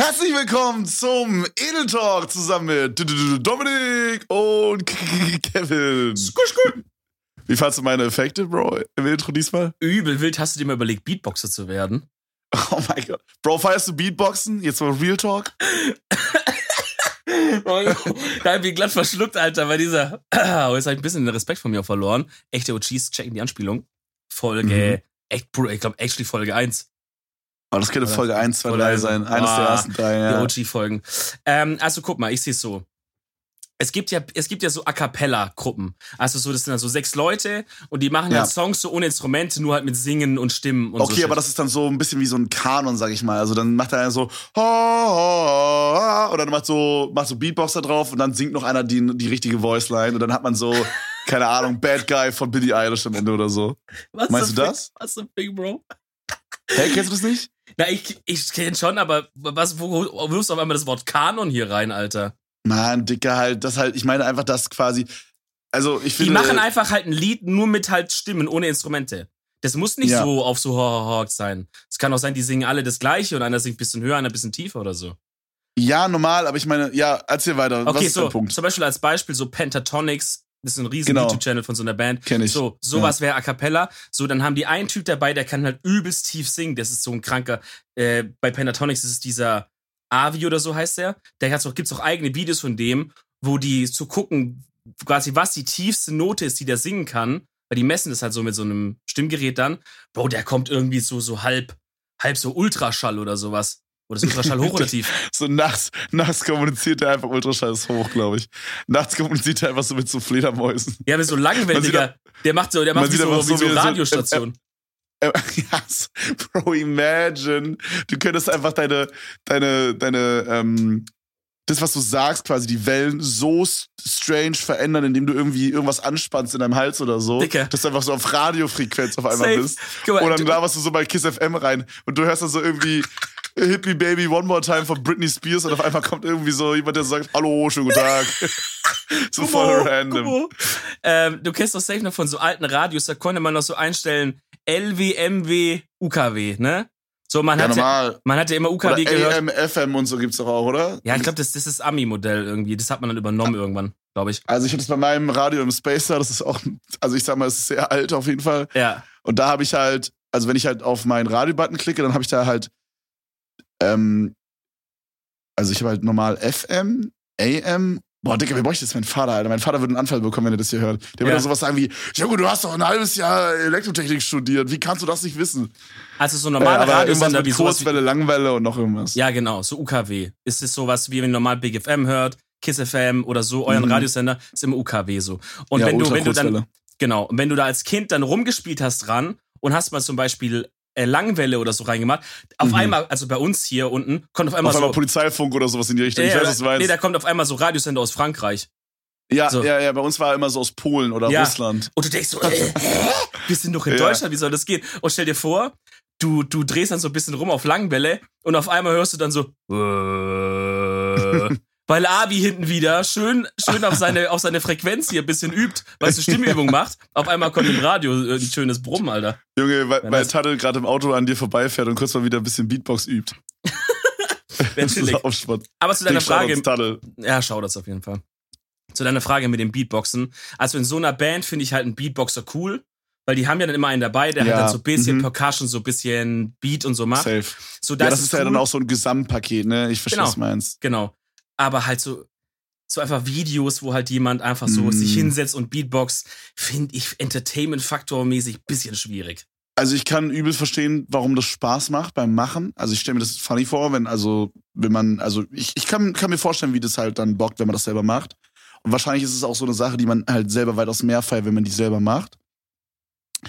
Herzlich willkommen zum Edel Talk zusammen mit Dominik und Kevin. Wie fandst du meine Effekte, Bro, im Intro diesmal? Übel wild. Hast du dir mal überlegt, Beatboxer zu werden? Oh mein Gott. Bro, feierst du Beatboxen? Jetzt mal Real Talk? Da hab ich glatt verschluckt, Alter, bei dieser. Jetzt hab ich ein bisschen den Respekt von mir verloren. Echte OGs checken die Anspielung. Folge, ich glaube, actually Folge 1. Oh, das könnte Folge 1, 2, 3 sein. Eines der ersten drei, ja. Die OG-Folgen. Also guck mal, ich sehe es so. Es gibt ja so A-Cappella-Gruppen. Also so, das sind dann so 6 Leute und die machen halt Songs so ohne Instrumente, nur halt mit Singen und Stimmen und so. Okay, aber das ist dann so ein bisschen wie so ein Kanon, sag ich mal. Also dann macht da einer so oder dann macht so Beatbox da drauf und dann singt noch einer die richtige Voice-Line und dann hat man so, keine Ahnung, Bad Guy von Billie Eilish am Ende oder so. Meinst du das? Was so big, Bro? Hey, kennst du das nicht? Na, ich kenne schon, aber wo wirfst du auf einmal das Wort Kanon hier rein, Alter? Mann, Dicker, ich meine einfach, das quasi, also ich finde... Die machen einfach halt ein Lied nur mit halt Stimmen, ohne Instrumente. Das muss nicht so auf so Horror sein. Es kann auch sein, die singen alle das Gleiche und einer singt ein bisschen höher, einer ein bisschen tiefer oder so. Ja, normal, aber ich meine, erzähl weiter. Okay, was ist der Punkt? Zum Beispiel als Beispiel so Pentatonix. Das ist ein riesen YouTube-Channel von so einer Band. Kenn ich. So, sowas wäre A Cappella. So, dann haben die einen Typ dabei, der kann halt übelst tief singen. Das ist so ein kranker... bei Pentatonix ist es dieser Avi oder so heißt der. Da gibt's auch eigene Videos von dem, wo die zu gucken, quasi was die tiefste Note ist, die der singen kann. Weil die messen das halt so mit so einem Stimmgerät dann. Bro, der kommt irgendwie so halb so Ultraschall oder sowas. Oder ist Ultraschall hoch oder tief? So nachts kommuniziert er einfach, Ultraschall ist hoch, glaube ich. Nachts kommuniziert er einfach so mit so Fledermäusen. Ja, aber so langwendiger. Der macht so wie so Radiostation. Yes. Bro, imagine. Du könntest einfach das, was du sagst, quasi die Wellen so strange verändern, indem du irgendwie irgendwas anspannst in deinem Hals oder so, Dicke, dass du einfach so auf Radiofrequenz auf einmal bist. Mal, und dann laberst du so bei Kiss FM rein und du hörst dann so irgendwie Hit Me Baby One More Time von Britney Spears und auf einmal kommt irgendwie so jemand, der sagt, hallo, schönen guten Tag. So voll random. Du kennst doch safe noch von so alten Radios, da konnte man noch so einstellen, LW, MW, UKW, ne? So, man hatte immer UKW gehört. AM, FM und so gibt's doch auch, oder? Ja, ich glaube, das ist Ami-Modell irgendwie. Das hat man dann übernommen irgendwann, glaube ich. Also ich habe das bei meinem Radio im Spacer, das ist auch, also ich sag mal, es ist sehr alt auf jeden Fall. Ja. Und da habe ich halt, also wenn ich halt auf meinen Radio-Button klicke, dann habe ich da halt, also ich habe halt normal FM, AM. Boah, Digga, wie brauche ich das? Mein Vater, Alter. Mein Vater würde einen Anfall bekommen, wenn er das hier hört. Der würde sowas sagen wie, Junge, du hast doch ein halbes Jahr Elektrotechnik studiert. Wie kannst du das nicht wissen? Also so normale Radiosender wie Kurzwelle, Langwelle und noch irgendwas. Ja, genau. So UKW. Ist es sowas, wie wenn ihr normal Big FM hört, Kiss FM oder so, euren Radiosender, ist immer UKW so. Und ja, wenn du dann, genau. Und wenn du da als Kind dann rumgespielt hast dran und hast mal zum Beispiel Langwelle oder so reingemacht. Auf einmal, also bei uns hier unten, kommt auf einmal Polizeifunk oder sowas in die Richtung. Ich weiß, was du meinst. Nee, da kommt auf einmal so Radiosender aus Frankreich. Ja, so. Ja, bei uns war immer so aus Polen oder Russland. Und du denkst so, wir sind doch in Deutschland, wie soll das gehen? Und stell dir vor, du drehst dann so ein bisschen rum auf Langwelle und auf einmal hörst du dann so weil Avi hinten wieder schön auf seine Frequenz hier ein bisschen übt, weil es eine Stimmübung macht. Auf einmal kommt im Radio ein schönes Brummen, Alter. Junge, weil Tadel gerade im Auto an dir vorbeifährt und kurz mal wieder ein bisschen Beatbox übt. Aber zu deiner Frage... Ja, schau das auf jeden Fall. Zu deiner Frage mit dem Beatboxen. Also in so einer Band finde ich halt einen Beatboxer cool, weil die haben ja dann immer einen dabei, der halt dann so ein bisschen Percussion, so ein bisschen Beat und so macht. Safe. So, das ist ja cool. Dann auch so ein Gesamtpaket, ne? Ich verstehe, was du meinst. Genau. Aber halt so einfach Videos, wo halt jemand einfach so sich hinsetzt und Beatbox, finde ich Entertainment-Faktor-mäßig ein bisschen schwierig. Also ich kann übel verstehen, warum das Spaß macht beim Machen. Also ich stelle mir das funny vor, ich kann mir vorstellen, wie das halt dann bockt, wenn man das selber macht. Und wahrscheinlich ist es auch so eine Sache, die man halt selber weitaus mehr feiert, wenn man die selber macht.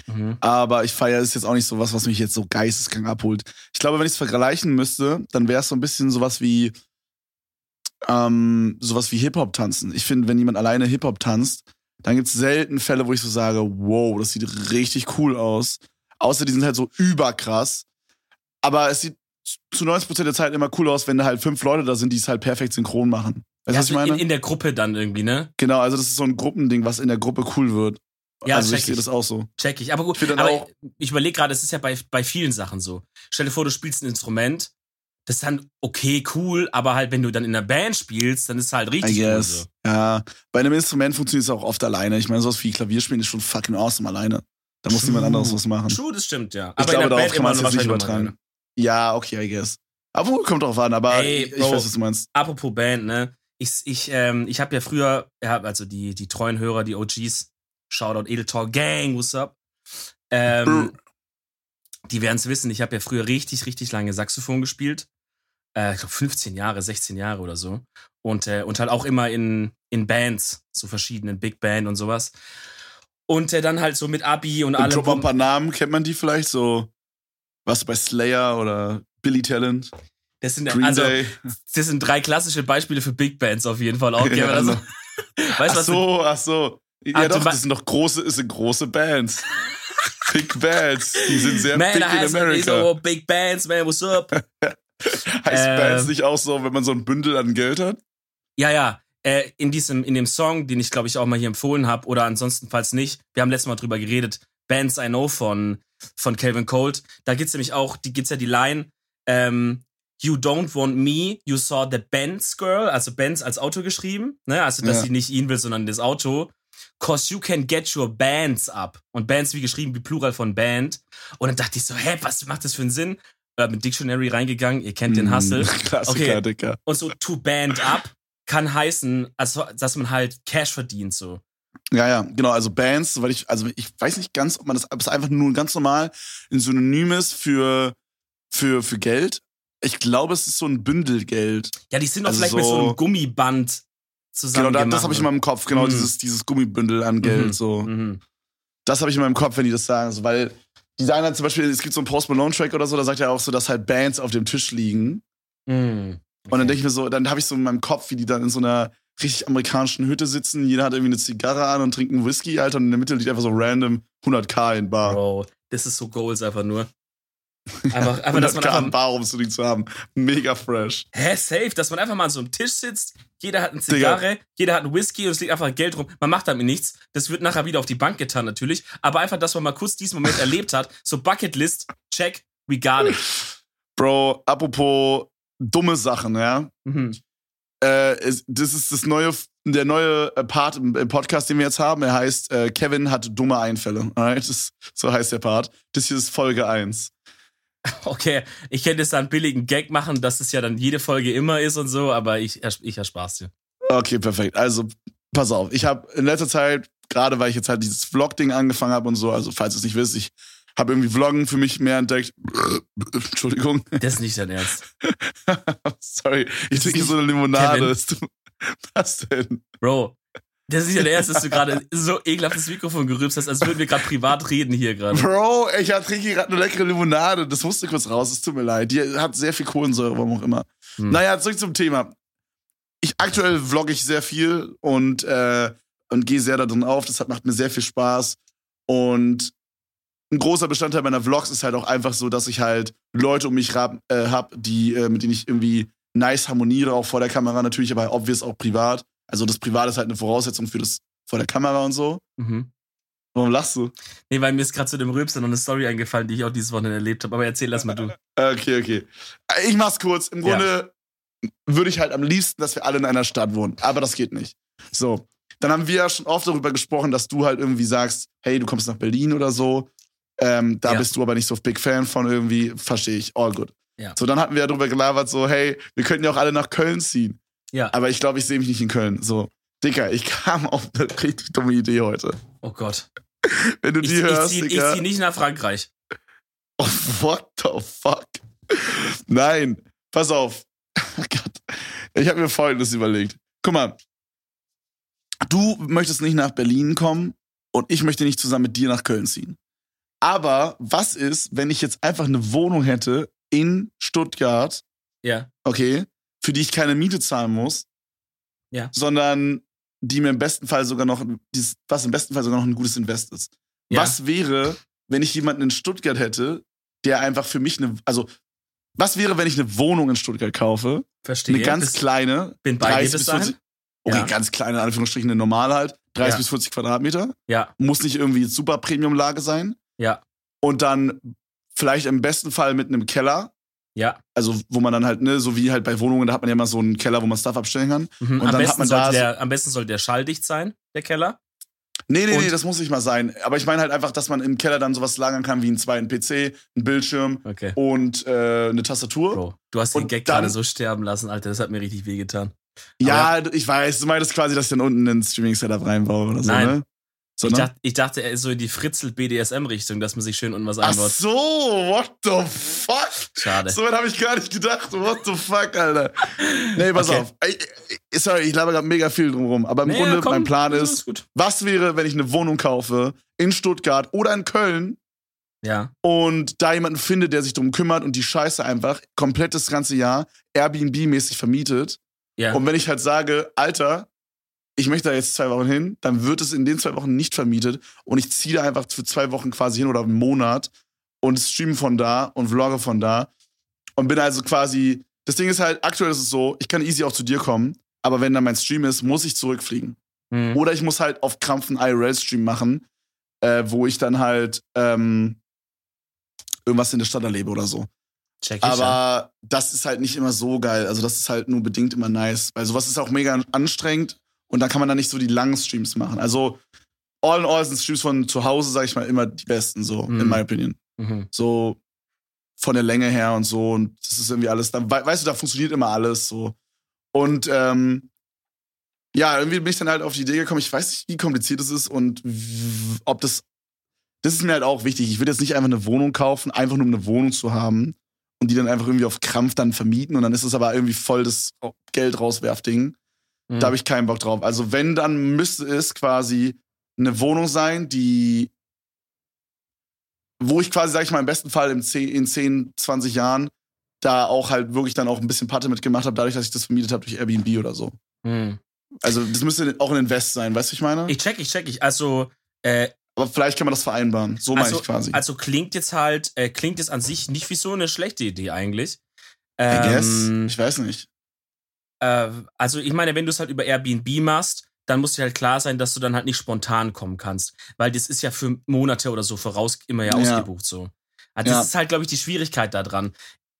Mhm. Aber ich feiere es jetzt auch nicht so was mich jetzt so geisteskrank abholt. Ich glaube, wenn ich es vergleichen müsste, dann wäre es so ein bisschen sowas wie Hip-Hop-Tanzen. Ich finde, wenn jemand alleine Hip-Hop tanzt, dann gibt es selten Fälle, wo ich so sage, wow, das sieht richtig cool aus. Außer die sind halt so überkrass. Aber es sieht zu 90% der Zeit immer cool aus, wenn da halt 5 Leute da sind, die es halt perfekt synchron machen. Weißt du, was ich meine? In der Gruppe dann irgendwie, ne? Genau, also das ist so ein Gruppending, was in der Gruppe cool wird. Ja, also ich sehe das auch so. Check ich, aber gut. Ich überlege gerade, es ist ja bei vielen Sachen so. Stell dir vor, du spielst ein Instrument das ist dann okay, cool, aber halt, wenn du dann in einer Band spielst, dann ist es halt richtig cool. So. Ja, bei einem Instrument funktioniert es auch oft alleine. Ich meine, sowas wie Klavierspielen ist schon fucking awesome alleine. Da muss niemand anderes was machen. True, das stimmt, ja. Aber ich glaube, darauf kann man es nicht übertragen. Ja, okay, I guess. Aber kommt drauf an, aber hey, Bro, ich weiß, was du meinst. Apropos Band, ne? Ich habe ja früher, also die treuen Hörer, die OGs, Shoutout Edeltalk Gang, what's up? Die werden es wissen, ich habe ja früher richtig, richtig lange Saxophon gespielt. Ich glaube 15 Jahre, 16 Jahre oder so. Und halt auch immer in Bands, so verschiedenen Big Band und sowas. Und dann halt so mit Abi und allem. Drop mal ein paar Namen, kennt man die vielleicht? So, was bei Slayer oder Billy Talent? Das sind drei klassische Beispiele für Big Bands auf jeden Fall. Okay, ja, also. Ach so. Ja, doch, das sind große Bands. Big Bands, die sind sehr big in America. Man, so, Big Bands, man, what's up? Heißt Bands nicht auch so, wenn man so ein Bündel an Geld hat? Ja, ja. In dem Song, den ich, glaube ich, auch mal hier empfohlen habe, oder ansonsten, falls nicht, wir haben letztes Mal drüber geredet, Bands I Know von Calvin Cold, da gibt's nämlich auch, die Line, you don't want me, you saw the Benz girl, also Benz als Auto geschrieben, ne? Also, dass sie nicht ihn will, sondern das Auto. Cause you can get your bands up. Und Bands wie geschrieben, wie Plural von Band. Und dann dachte ich so, hä, was macht das für einen Sinn? Mit Dictionary reingegangen, ihr kennt den Hustle. Klassiker, okay. Dicker. Und so to band up kann heißen, also, dass man halt Cash verdient, so. Ja, genau, also Bands, weil ich weiß nicht ganz, ob man das, ob es einfach nur ganz normal ein Synonym ist für Geld. Ich glaube, es ist so ein Bündelgeld. Ja, die sind doch also vielleicht so mit so einem Gummiband zusammen. Genau, das habe ich in meinem Kopf, genau, dieses Gummibündel an Geld, so. Mhm. Das habe ich in meinem Kopf, wenn die das sagen, also, weil die sagen dann zum Beispiel, es gibt so einen Post Malone Track oder so, da sagt er auch so, dass halt Bands auf dem Tisch liegen. Mhm. Okay. Und dann denke ich mir so, dann habe ich so in meinem Kopf, wie die dann in so einer richtig amerikanischen Hütte sitzen, jeder hat irgendwie eine Zigarre an und trinkt einen Whisky, Alter, und in der Mitte liegt einfach so random 100.000 in Bar. Bro, das ist so Goals einfach nur. Einfach dass man einfach in Bar rumzuliegen zu haben. Mega fresh. Hä, safe, dass man einfach mal an so einem Tisch sitzt, jeder hat eine Zigarre, jeder hat einen Whisky und es liegt einfach Geld rum. Man macht damit nichts. Das wird nachher wieder auf die Bank getan natürlich, aber einfach, dass man mal kurz diesen Moment erlebt hat. So Bucketlist, check, we got it. Bro, apropos dumme Sachen, ja. Mhm. Das ist der neue Part im Podcast, den wir jetzt haben. Er heißt Kevin hat dumme Einfälle. Alright? So heißt der Part. Das hier ist Folge 1. Okay, ich könnte jetzt da einen billigen Gag machen, dass es ja dann jede Folge immer ist und so, aber ich erspar's dir. Okay, perfekt. Also, pass auf. Ich habe in letzter Zeit, gerade weil ich jetzt halt dieses Vlog-Ding angefangen habe und so, also falls du es nicht wisst, ich habe irgendwie Vloggen für mich mehr entdeckt. Entschuldigung. Das ist nicht dein Ernst. Sorry, ich trinke so eine Limonade. Was denn? Bro, das ist nicht dein Ernst, dass du gerade so ekelhaft das Mikrofon gerübst hast, als würden wir gerade privat reden hier gerade. Bro, ich trinke gerade eine leckere Limonade. Das musste kurz raus, es tut mir leid. Die hat sehr viel Kohlensäure, warum auch immer. Naja, zurück zum Thema. Aktuell vlogge ich sehr viel und gehe sehr darin auf. Das macht mir sehr viel Spaß. Und ein großer Bestandteil meiner Vlogs ist halt auch einfach so, dass ich halt Leute um mich hab, mit denen ich irgendwie nice harmoniere, auch vor der Kamera natürlich, aber obvious auch privat. Also das Privat ist halt eine Voraussetzung für das vor der Kamera und so. Mhm. Warum lachst du? Nee, weil mir ist gerade zu dem Rülpsen noch eine Story eingefallen, die ich auch dieses Wochenende erlebt habe. Aber erzähl das mal du. Okay. Ich mach's kurz. Im Grunde würde ich halt am liebsten, dass wir alle in einer Stadt wohnen. Aber das geht nicht. So, dann haben wir ja schon oft darüber gesprochen, dass du halt irgendwie sagst, hey, du kommst nach Berlin oder so. Bist du aber nicht so big Fan von irgendwie, verstehe ich, all good. Ja. So, dann hatten wir ja drüber gelabert, so, hey, wir könnten ja auch alle nach Köln ziehen. Ja. Aber ich glaube, ich sehe mich nicht in Köln. So, Dicker, ich kam auf eine richtig dumme Idee heute. Oh Gott. Wenn du hörst, Dicker. Ich zieh nicht nach Frankreich. Oh, what the fuck? Nein, pass auf. Oh Gott. Ich habe mir Folgendes überlegt. Guck mal, du möchtest nicht nach Berlin kommen und ich möchte nicht zusammen mit dir nach Köln ziehen. Aber was ist, wenn ich jetzt einfach eine Wohnung hätte in Stuttgart, okay, für die ich keine Miete zahlen muss, sondern die mir im besten Fall sogar noch, ein gutes Invest ist. Ja. Was wäre, wenn ich jemanden in Stuttgart hätte, der einfach für mich was wäre, wenn ich eine Wohnung in Stuttgart kaufe? Verstehe. Eine ganz kleine. Bin bei dir bis dahin? Okay, ganz kleine, in Anführungsstrichen, eine normale halt. 30 bis 40 Quadratmeter. Ja. Muss nicht irgendwie super Premium-Lage sein. Ja. Und dann vielleicht im besten Fall mit einem Keller, Ja. Also, wo man dann halt, ne, so wie halt bei Wohnungen, da hat man ja immer so einen Keller, wo man Stuff abstellen kann. Mhm. Und am dann hat man da. Am besten sollte der schalldicht sein, der Keller. Nee, das muss nicht mal sein. Aber ich meine halt einfach, dass man im Keller dann sowas lagern kann wie einen zweiten PC, einen Bildschirm und eine Tastatur. Bro, du hast den Gag gerade so sterben lassen, Alter. Das hat mir richtig wehgetan. Ja, ich weiß. Du meinst quasi, dass ich dann unten einen Streaming-Setup reinbaue oder so, Nein. Ne? So, ne? Ich dachte, er ist so in die Fritzel-BDSM-Richtung, dass man sich schön unten was einbaut. Ach so, what the fuck? Schade. So weit habe ich gar nicht gedacht. What the fuck, Alter? Nee, pass auf. Sorry, ich laber gerade mega viel drum rum. Aber im Grunde, mein Plan ist, was wäre, wenn ich eine Wohnung kaufe in Stuttgart oder in Köln und da jemanden finde, der sich drum kümmert und die Scheiße einfach komplett das ganze Jahr Airbnb-mäßig vermietet. Ja. Und wenn ich halt sage, Alter, ich möchte da jetzt 2 Wochen hin, dann wird es in den 2 Wochen nicht vermietet und ich ziehe da einfach für 2 Wochen quasi hin oder einen Monat und streame von da und vlogge von da und bin also quasi, das Ding ist halt, aktuell ist es so, ich kann easy auch zu dir kommen, aber wenn dann mein Stream ist, muss ich zurückfliegen. Mhm. Oder ich muss halt auf Krampf einen IRL-Stream machen, wo ich dann halt irgendwas in der Stadt erlebe oder so. Aber das ist halt nicht immer so geil, also das ist halt nur bedingt immer nice, weil sowas ist auch mega anstrengend. Und dann kann man da nicht so die langen Streams machen. Also all in all sind Streams von zu Hause, sag ich mal, immer die besten, so, in my opinion. Mhm. So von der Länge her und so. Und das ist irgendwie alles, da, weißt du, da funktioniert immer alles so. Und irgendwie bin ich dann halt auf die Idee gekommen, ich weiß nicht, wie kompliziert es ist und ob das, das ist mir halt auch wichtig. Ich will jetzt nicht einfach eine Wohnung kaufen, einfach nur um eine Wohnung zu haben und die dann einfach irgendwie auf Krampf dann vermieten und dann ist es aber irgendwie voll das Geld-Rauswerf-Ding. Da habe ich keinen Bock drauf. Also wenn, dann müsste es quasi eine Wohnung sein, die, wo ich quasi, sag ich mal, im besten Fall in 10, 20 Jahren da auch halt wirklich dann auch ein bisschen Patte mitgemacht habe, dadurch, dass ich das vermietet habe durch Airbnb oder so. Mhm. Also das müsste auch ein Invest sein, weißt du, ich meine? Ich check. Also, aber vielleicht kann man das vereinbaren. So meine ich quasi. Also klingt jetzt an sich nicht wie so eine schlechte Idee eigentlich. I guess. Ich weiß nicht. Also ich meine, wenn du es halt über Airbnb machst, dann muss dir halt klar sein, dass du dann halt nicht spontan kommen kannst, weil das ist ja für Monate oder so voraus immer ausgebucht so. Also das ist halt, glaube ich, die Schwierigkeit da dran.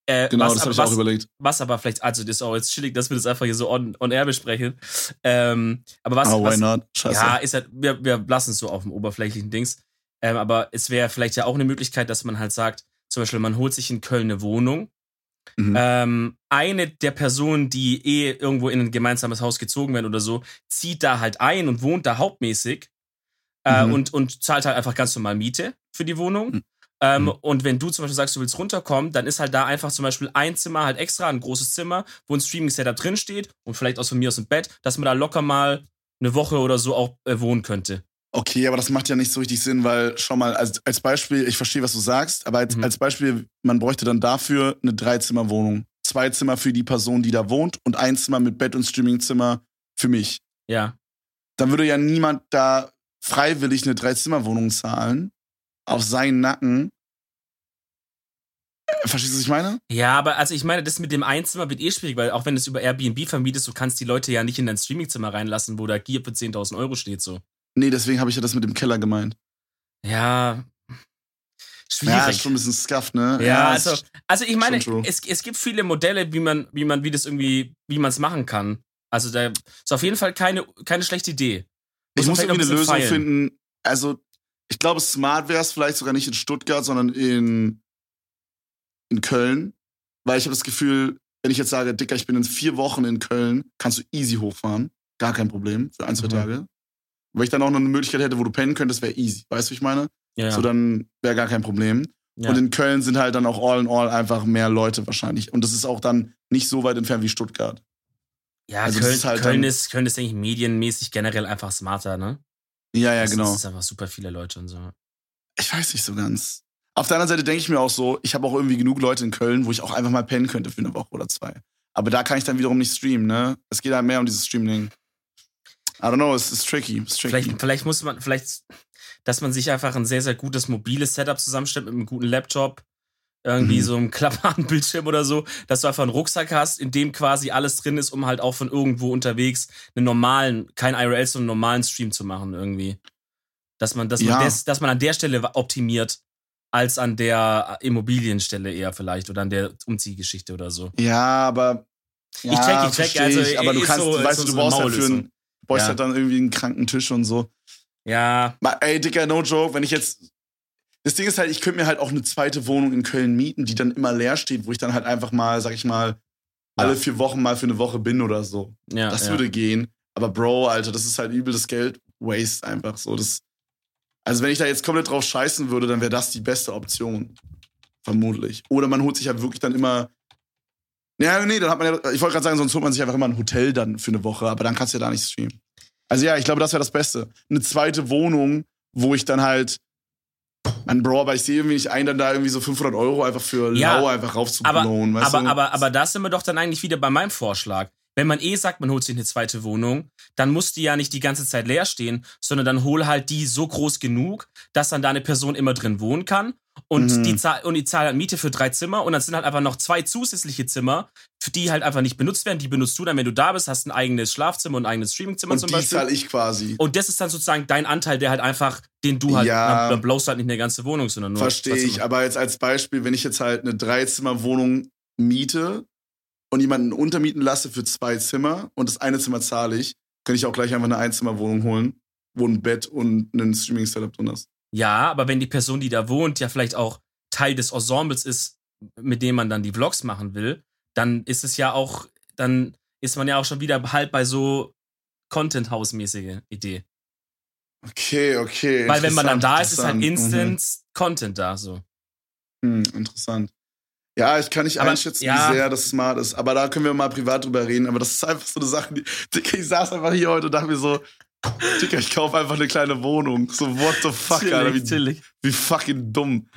Genau, das habe ich auch überlegt. Was aber vielleicht, also das ist auch jetzt chillig, dass wir das einfach hier so on air besprechen. Aber was... Oh, why not? Scheiße. Ja, ist halt, wir lassen es so auf dem oberflächlichen Dings. Aber es wäre vielleicht ja auch eine Möglichkeit, dass man halt sagt, zum Beispiel, man holt sich in Köln eine Wohnung. Mhm. Eine der Personen, die irgendwo in ein gemeinsames Haus gezogen werden oder so, zieht da halt ein und wohnt da hauptmäßig und zahlt halt einfach ganz normal Miete für die Wohnung. Mhm. Und wenn du zum Beispiel sagst, du willst runterkommen, dann ist halt da einfach zum Beispiel ein Zimmer halt extra, ein großes Zimmer, wo ein Streaming-Setup drin steht und vielleicht auch von mir aus ein Bett, dass man da locker mal eine Woche oder so auch wohnen könnte. Okay, aber das macht ja nicht so richtig Sinn, weil, schau mal, als Beispiel, ich verstehe, was du sagst, aber als Beispiel, man bräuchte dann dafür eine 3-Zimmer-Wohnung. 2 Zimmer für die Person, die da wohnt und 1 Zimmer mit Bett und Streamingzimmer für mich. Ja. Dann würde ja niemand da freiwillig eine 3-Zimmer-Wohnung zahlen, auf seinen Nacken. Verstehst du, was ich meine? Ja, aber also ich meine, das mit dem Einzimmer wird schwierig, weil auch wenn du es über Airbnb vermietest, du kannst die Leute ja nicht in dein Streamingzimmer reinlassen, wo da Gier für 10.000 Euro steht, so. Nee, deswegen habe ich ja das mit dem Keller gemeint. Ja, schwierig. Ja, ist schon ein bisschen scuffed, ne? Ja, also ich meine, es gibt viele Modelle, wie man es machen kann. Also da ist auf jeden Fall keine schlechte Idee. Ich muss irgendwie eine Lösung finden. Also ich glaube, smart wäre es vielleicht sogar nicht in Stuttgart, sondern in Köln. Weil ich habe das Gefühl, wenn ich jetzt sage, Dicker, ich bin in 4 Wochen in Köln, kannst du easy hochfahren. Gar kein Problem für 1, 2 Tage. Weil ich dann auch noch eine Möglichkeit hätte, wo du pennen könntest, wäre easy. Weißt du, wie ich meine? Ja. So, dann wäre gar kein Problem. Ja. Und in Köln sind halt dann auch all in all einfach mehr Leute wahrscheinlich. Und das ist auch dann nicht so weit entfernt wie Stuttgart. Ja, also Köln ist eigentlich medienmäßig generell einfach smarter, ne? Ja, also genau. Es ist einfach super viele Leute und so. Ich weiß nicht so ganz. Auf der anderen Seite denke ich mir auch so, ich habe auch irgendwie genug Leute in Köln, wo ich auch einfach mal pennen könnte für eine Woche oder 2. Aber da kann ich dann wiederum nicht streamen, ne? Es geht halt mehr um dieses Streaming. I don't know, es ist tricky. Vielleicht, dass man sich einfach ein sehr, sehr gutes mobiles Setup zusammenstellt mit einem guten Laptop, irgendwie so einem klappbaren Bildschirm oder so, dass du einfach einen Rucksack hast, in dem quasi alles drin ist, um halt auch von irgendwo unterwegs einen normalen, kein IRL, sondern einen normalen Stream zu machen irgendwie. Dass man an der Stelle optimiert. als an der Immobilienstelle eher vielleicht oder an der Umziehgeschichte oder so. Ja, aber... Ja, ich check. Also, aber du kannst, so, weißt du, du brauchst halt für einen... brauchst halt dann irgendwie einen kranken Tisch und so. Ja. Aber, ey, Dicker, no joke, wenn ich jetzt... Das Ding ist halt, ich könnte mir halt auch eine zweite Wohnung in Köln mieten, die dann immer leer steht, wo ich dann halt einfach mal, sag ich mal, alle 4 Wochen mal für eine Woche bin oder so. Ja, das würde gehen. Aber Bro, Alter, das ist halt übel das Geld. Waste einfach so. Das, also wenn ich da jetzt komplett drauf scheißen würde, dann wäre das die beste Option. Vermutlich. Oder man holt sich halt wirklich dann immer... Ja, nee, dann hat man ja... Ich wollte gerade sagen, sonst holt man sich einfach immer ein Hotel dann für eine Woche, aber dann kannst du ja da nicht streamen. Also ja, ich glaube, das wäre das Beste. Eine zweite Wohnung, wo ich dann halt... Man, Bro, aber ich sehe irgendwie nicht ein, dann da irgendwie so 500 Euro einfach für lau einfach raufzuballern, weißt du? Aber da sind wir doch dann eigentlich wieder bei meinem Vorschlag. Wenn man eh sagt, man holt sich eine zweite Wohnung, dann muss die ja nicht die ganze Zeit leer stehen, sondern dann hol halt die so groß genug, dass dann da eine Person immer drin wohnen kann und die zahlt halt Miete für 3 Zimmer und dann sind halt einfach noch 2 zusätzliche Zimmer, für die halt einfach nicht benutzt werden. Die benutzt du dann, wenn du da bist, hast ein eigenes Schlafzimmer und ein eigenes Streamingzimmer zum Beispiel. Und die zahle ich quasi. Und das ist dann sozusagen dein Anteil, der halt einfach, den du halt, dann bloß halt nicht eine ganze Wohnung, sondern nur... Verstehe ich, aber jetzt als Beispiel, wenn ich jetzt halt eine 3-Zimmer-Wohnung miete und jemanden untermieten lasse für 2 Zimmer und das eine Zimmer zahle ich, könnte ich auch gleich einfach eine Einzimmerwohnung holen, wo ein Bett und ein Streaming-Setup drin ist. Ja, aber wenn die Person, die da wohnt, ja vielleicht auch Teil des Ensembles ist, mit dem man dann die Vlogs machen will, dann ist es ja auch, dann ist man ja auch schon wieder halt bei so Content-House-mäßige Idee. Okay. Weil wenn man dann da ist, ist halt instant Content da, so. Interessant. Ja, ich kann nicht einschätzen, wie sehr das smart ist. Aber da können wir mal privat drüber reden. Aber das ist einfach so eine Sache, die... Dicker, ich saß einfach hier heute und dachte mir so, Dicker, ich kaufe einfach eine kleine Wohnung. So, what the fuck, chillig, Alter. Wie fucking dumm.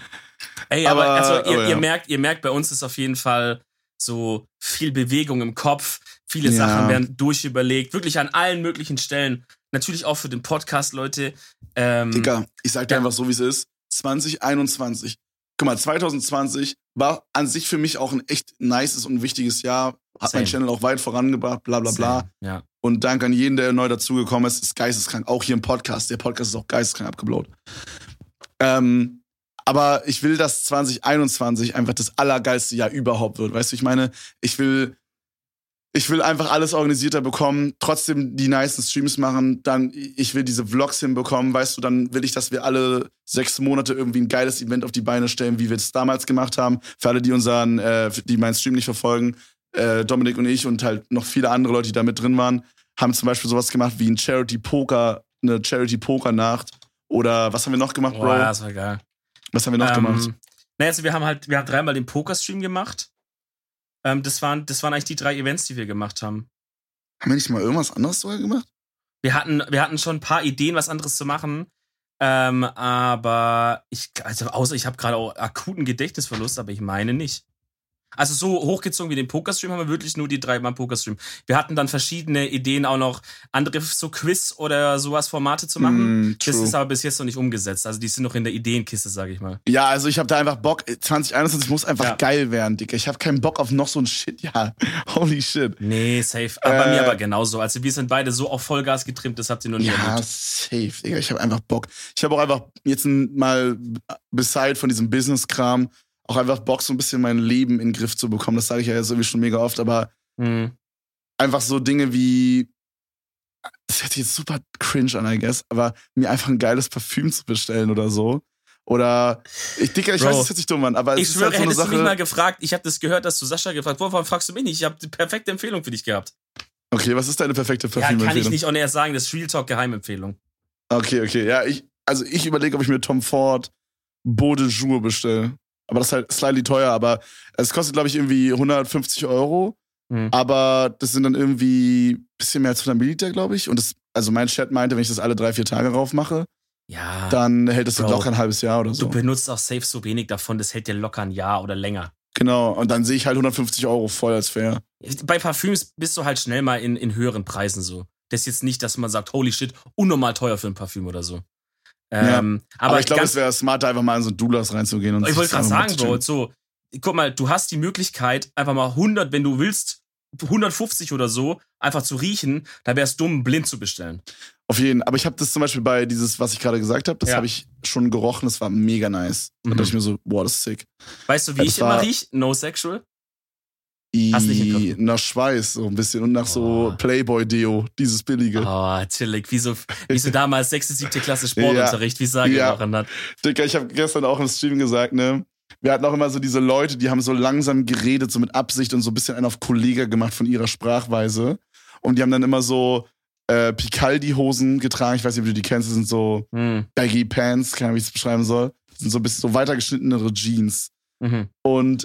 Ey, aber also, ihr merkt, bei uns ist auf jeden Fall so viel Bewegung im Kopf. Viele Sachen werden durchüberlegt. Wirklich an allen möglichen Stellen. Natürlich auch für den Podcast, Leute. Dicker, ich sag dir einfach so, wie es ist. 2021. Guck mal, 2020 war an sich für mich auch ein echt nices und wichtiges Jahr. Hat mein Channel auch weit vorangebracht, bla bla bla. Ja. Und danke an jeden, der neu dazugekommen ist. Ist geisteskrank. Auch hier im Podcast. Der Podcast ist auch geisteskrank abgeblowt. Aber ich will, dass 2021 einfach das allergeilste Jahr überhaupt wird. Weißt du, ich meine, ich will einfach alles organisierter bekommen, trotzdem die nicen Streams machen, dann ich will diese Vlogs hinbekommen, weißt du, dann will ich, dass wir alle 6 Monate irgendwie ein geiles Event auf die Beine stellen, wie wir es damals gemacht haben. Für alle, die die meinen Stream nicht verfolgen, Dominik und ich und halt noch viele andere Leute, die da mit drin waren, haben zum Beispiel sowas gemacht wie eine Charity-Poker-Nacht oder was haben wir noch gemacht, Bro? Ja, das war geil. Was haben wir noch gemacht? Naja, also wir haben 3-mal den Poker-Stream gemacht. Das waren eigentlich die 3 Events, die wir gemacht haben. Haben wir nicht mal irgendwas anderes sogar gemacht? Wir hatten schon ein paar Ideen, was anderes zu machen. Aber außer ich habe gerade auch akuten Gedächtnisverlust, aber ich meine nicht. Also so hochgezogen wie den Pokerstream haben wir wirklich nur die 3-mal Pokerstream. Wir hatten dann verschiedene Ideen auch noch, andere so Quiz oder sowas Formate zu machen. Das ist aber bis jetzt noch nicht umgesetzt. Also die sind noch in der Ideenkiste, sage ich mal. Ja, also ich habe da einfach Bock. 2021 muss einfach geil werden, Digga. Ich habe keinen Bock auf noch so ein Shit. Ja, holy shit. Nee, safe. Bei mir aber genauso. Also wir sind beide so auf Vollgas getrimmt, das habt ihr noch nie erlebt. Ja, safe, Digga. Ich habe einfach Bock. Ich habe auch einfach jetzt mal beside von diesem Business-Kram auch einfach Bock, so ein bisschen mein Leben in den Griff zu bekommen. Das sage ich ja jetzt irgendwie schon mega oft, aber einfach so Dinge wie, das hört sich jetzt super cringe an, I guess, aber mir einfach ein geiles Parfüm zu bestellen oder so. Oder, Bro, weiß, das hört sich dumm an, aber es ist halt so eine Sache. Ich hättest du mich mal gefragt, ich habe das gehört, dass du Sascha gefragt, warum fragst du mich nicht? Ich habe die perfekte Empfehlung für dich gehabt. Okay, was ist deine perfekte Parfümempfehlung? Ja, kann ich nicht on air sagen, das ist Real Talk Geheimempfehlung. Okay, ja, ich überlege, ob ich mir Tom Ford Beau de Jour bestelle. Aber das ist halt slightly teuer, aber es kostet, glaube ich, irgendwie 150 Euro. Aber das sind dann irgendwie ein bisschen mehr als 100 Milliliter, glaube ich. Und das, also mein Chat meinte, wenn ich das alle 3-4 Tage raufmache, dann hält das locker ein halbes Jahr oder so. Du benutzt auch safe so wenig davon, das hält dir locker ein Jahr oder länger. Genau, und dann sehe ich halt 150 Euro voll als fair. Bei Parfüms bist du halt schnell mal in höheren Preisen so. Das ist jetzt nicht, dass man sagt, holy shit, unnormal teuer für ein Parfüm oder so. Aber ich glaube, es wäre smarter, einfach mal in so einen Douglas reinzugehen. Und ich wollte gerade sagen, Bro, so, guck mal, du hast die Möglichkeit, einfach mal 100, wenn du willst, 150 oder so einfach zu riechen, da wäre es dumm, blind zu bestellen. Auf jeden. Aber ich habe das zum Beispiel bei dieses, was ich gerade gesagt habe, das habe ich schon gerochen, das war mega nice. Da dachte ich mir so, boah, das ist sick. Weißt du, wie ich immer riech? No sexual? Hast nicht gekauft? Nach Schweiß so ein bisschen und nach so Playboy-Deo, dieses billige. Oh, chillig. Wie so damals 6., 7. Klasse Sportunterricht, wie es da gerochen hat. Digga, ich habe gestern auch im Stream gesagt, ne? Wir hatten auch immer so diese Leute, die haben so langsam geredet, so mit Absicht und so ein bisschen einen auf Kollegah gemacht von ihrer Sprachweise. Und die haben dann immer so Picaldi-Hosen getragen. Ich weiß nicht, ob du die kennst. Das sind so Baggy Pants, keine Ahnung, wie ich es beschreiben soll. Das sind so ein bisschen so weitergeschnittenere Jeans. Mhm. Und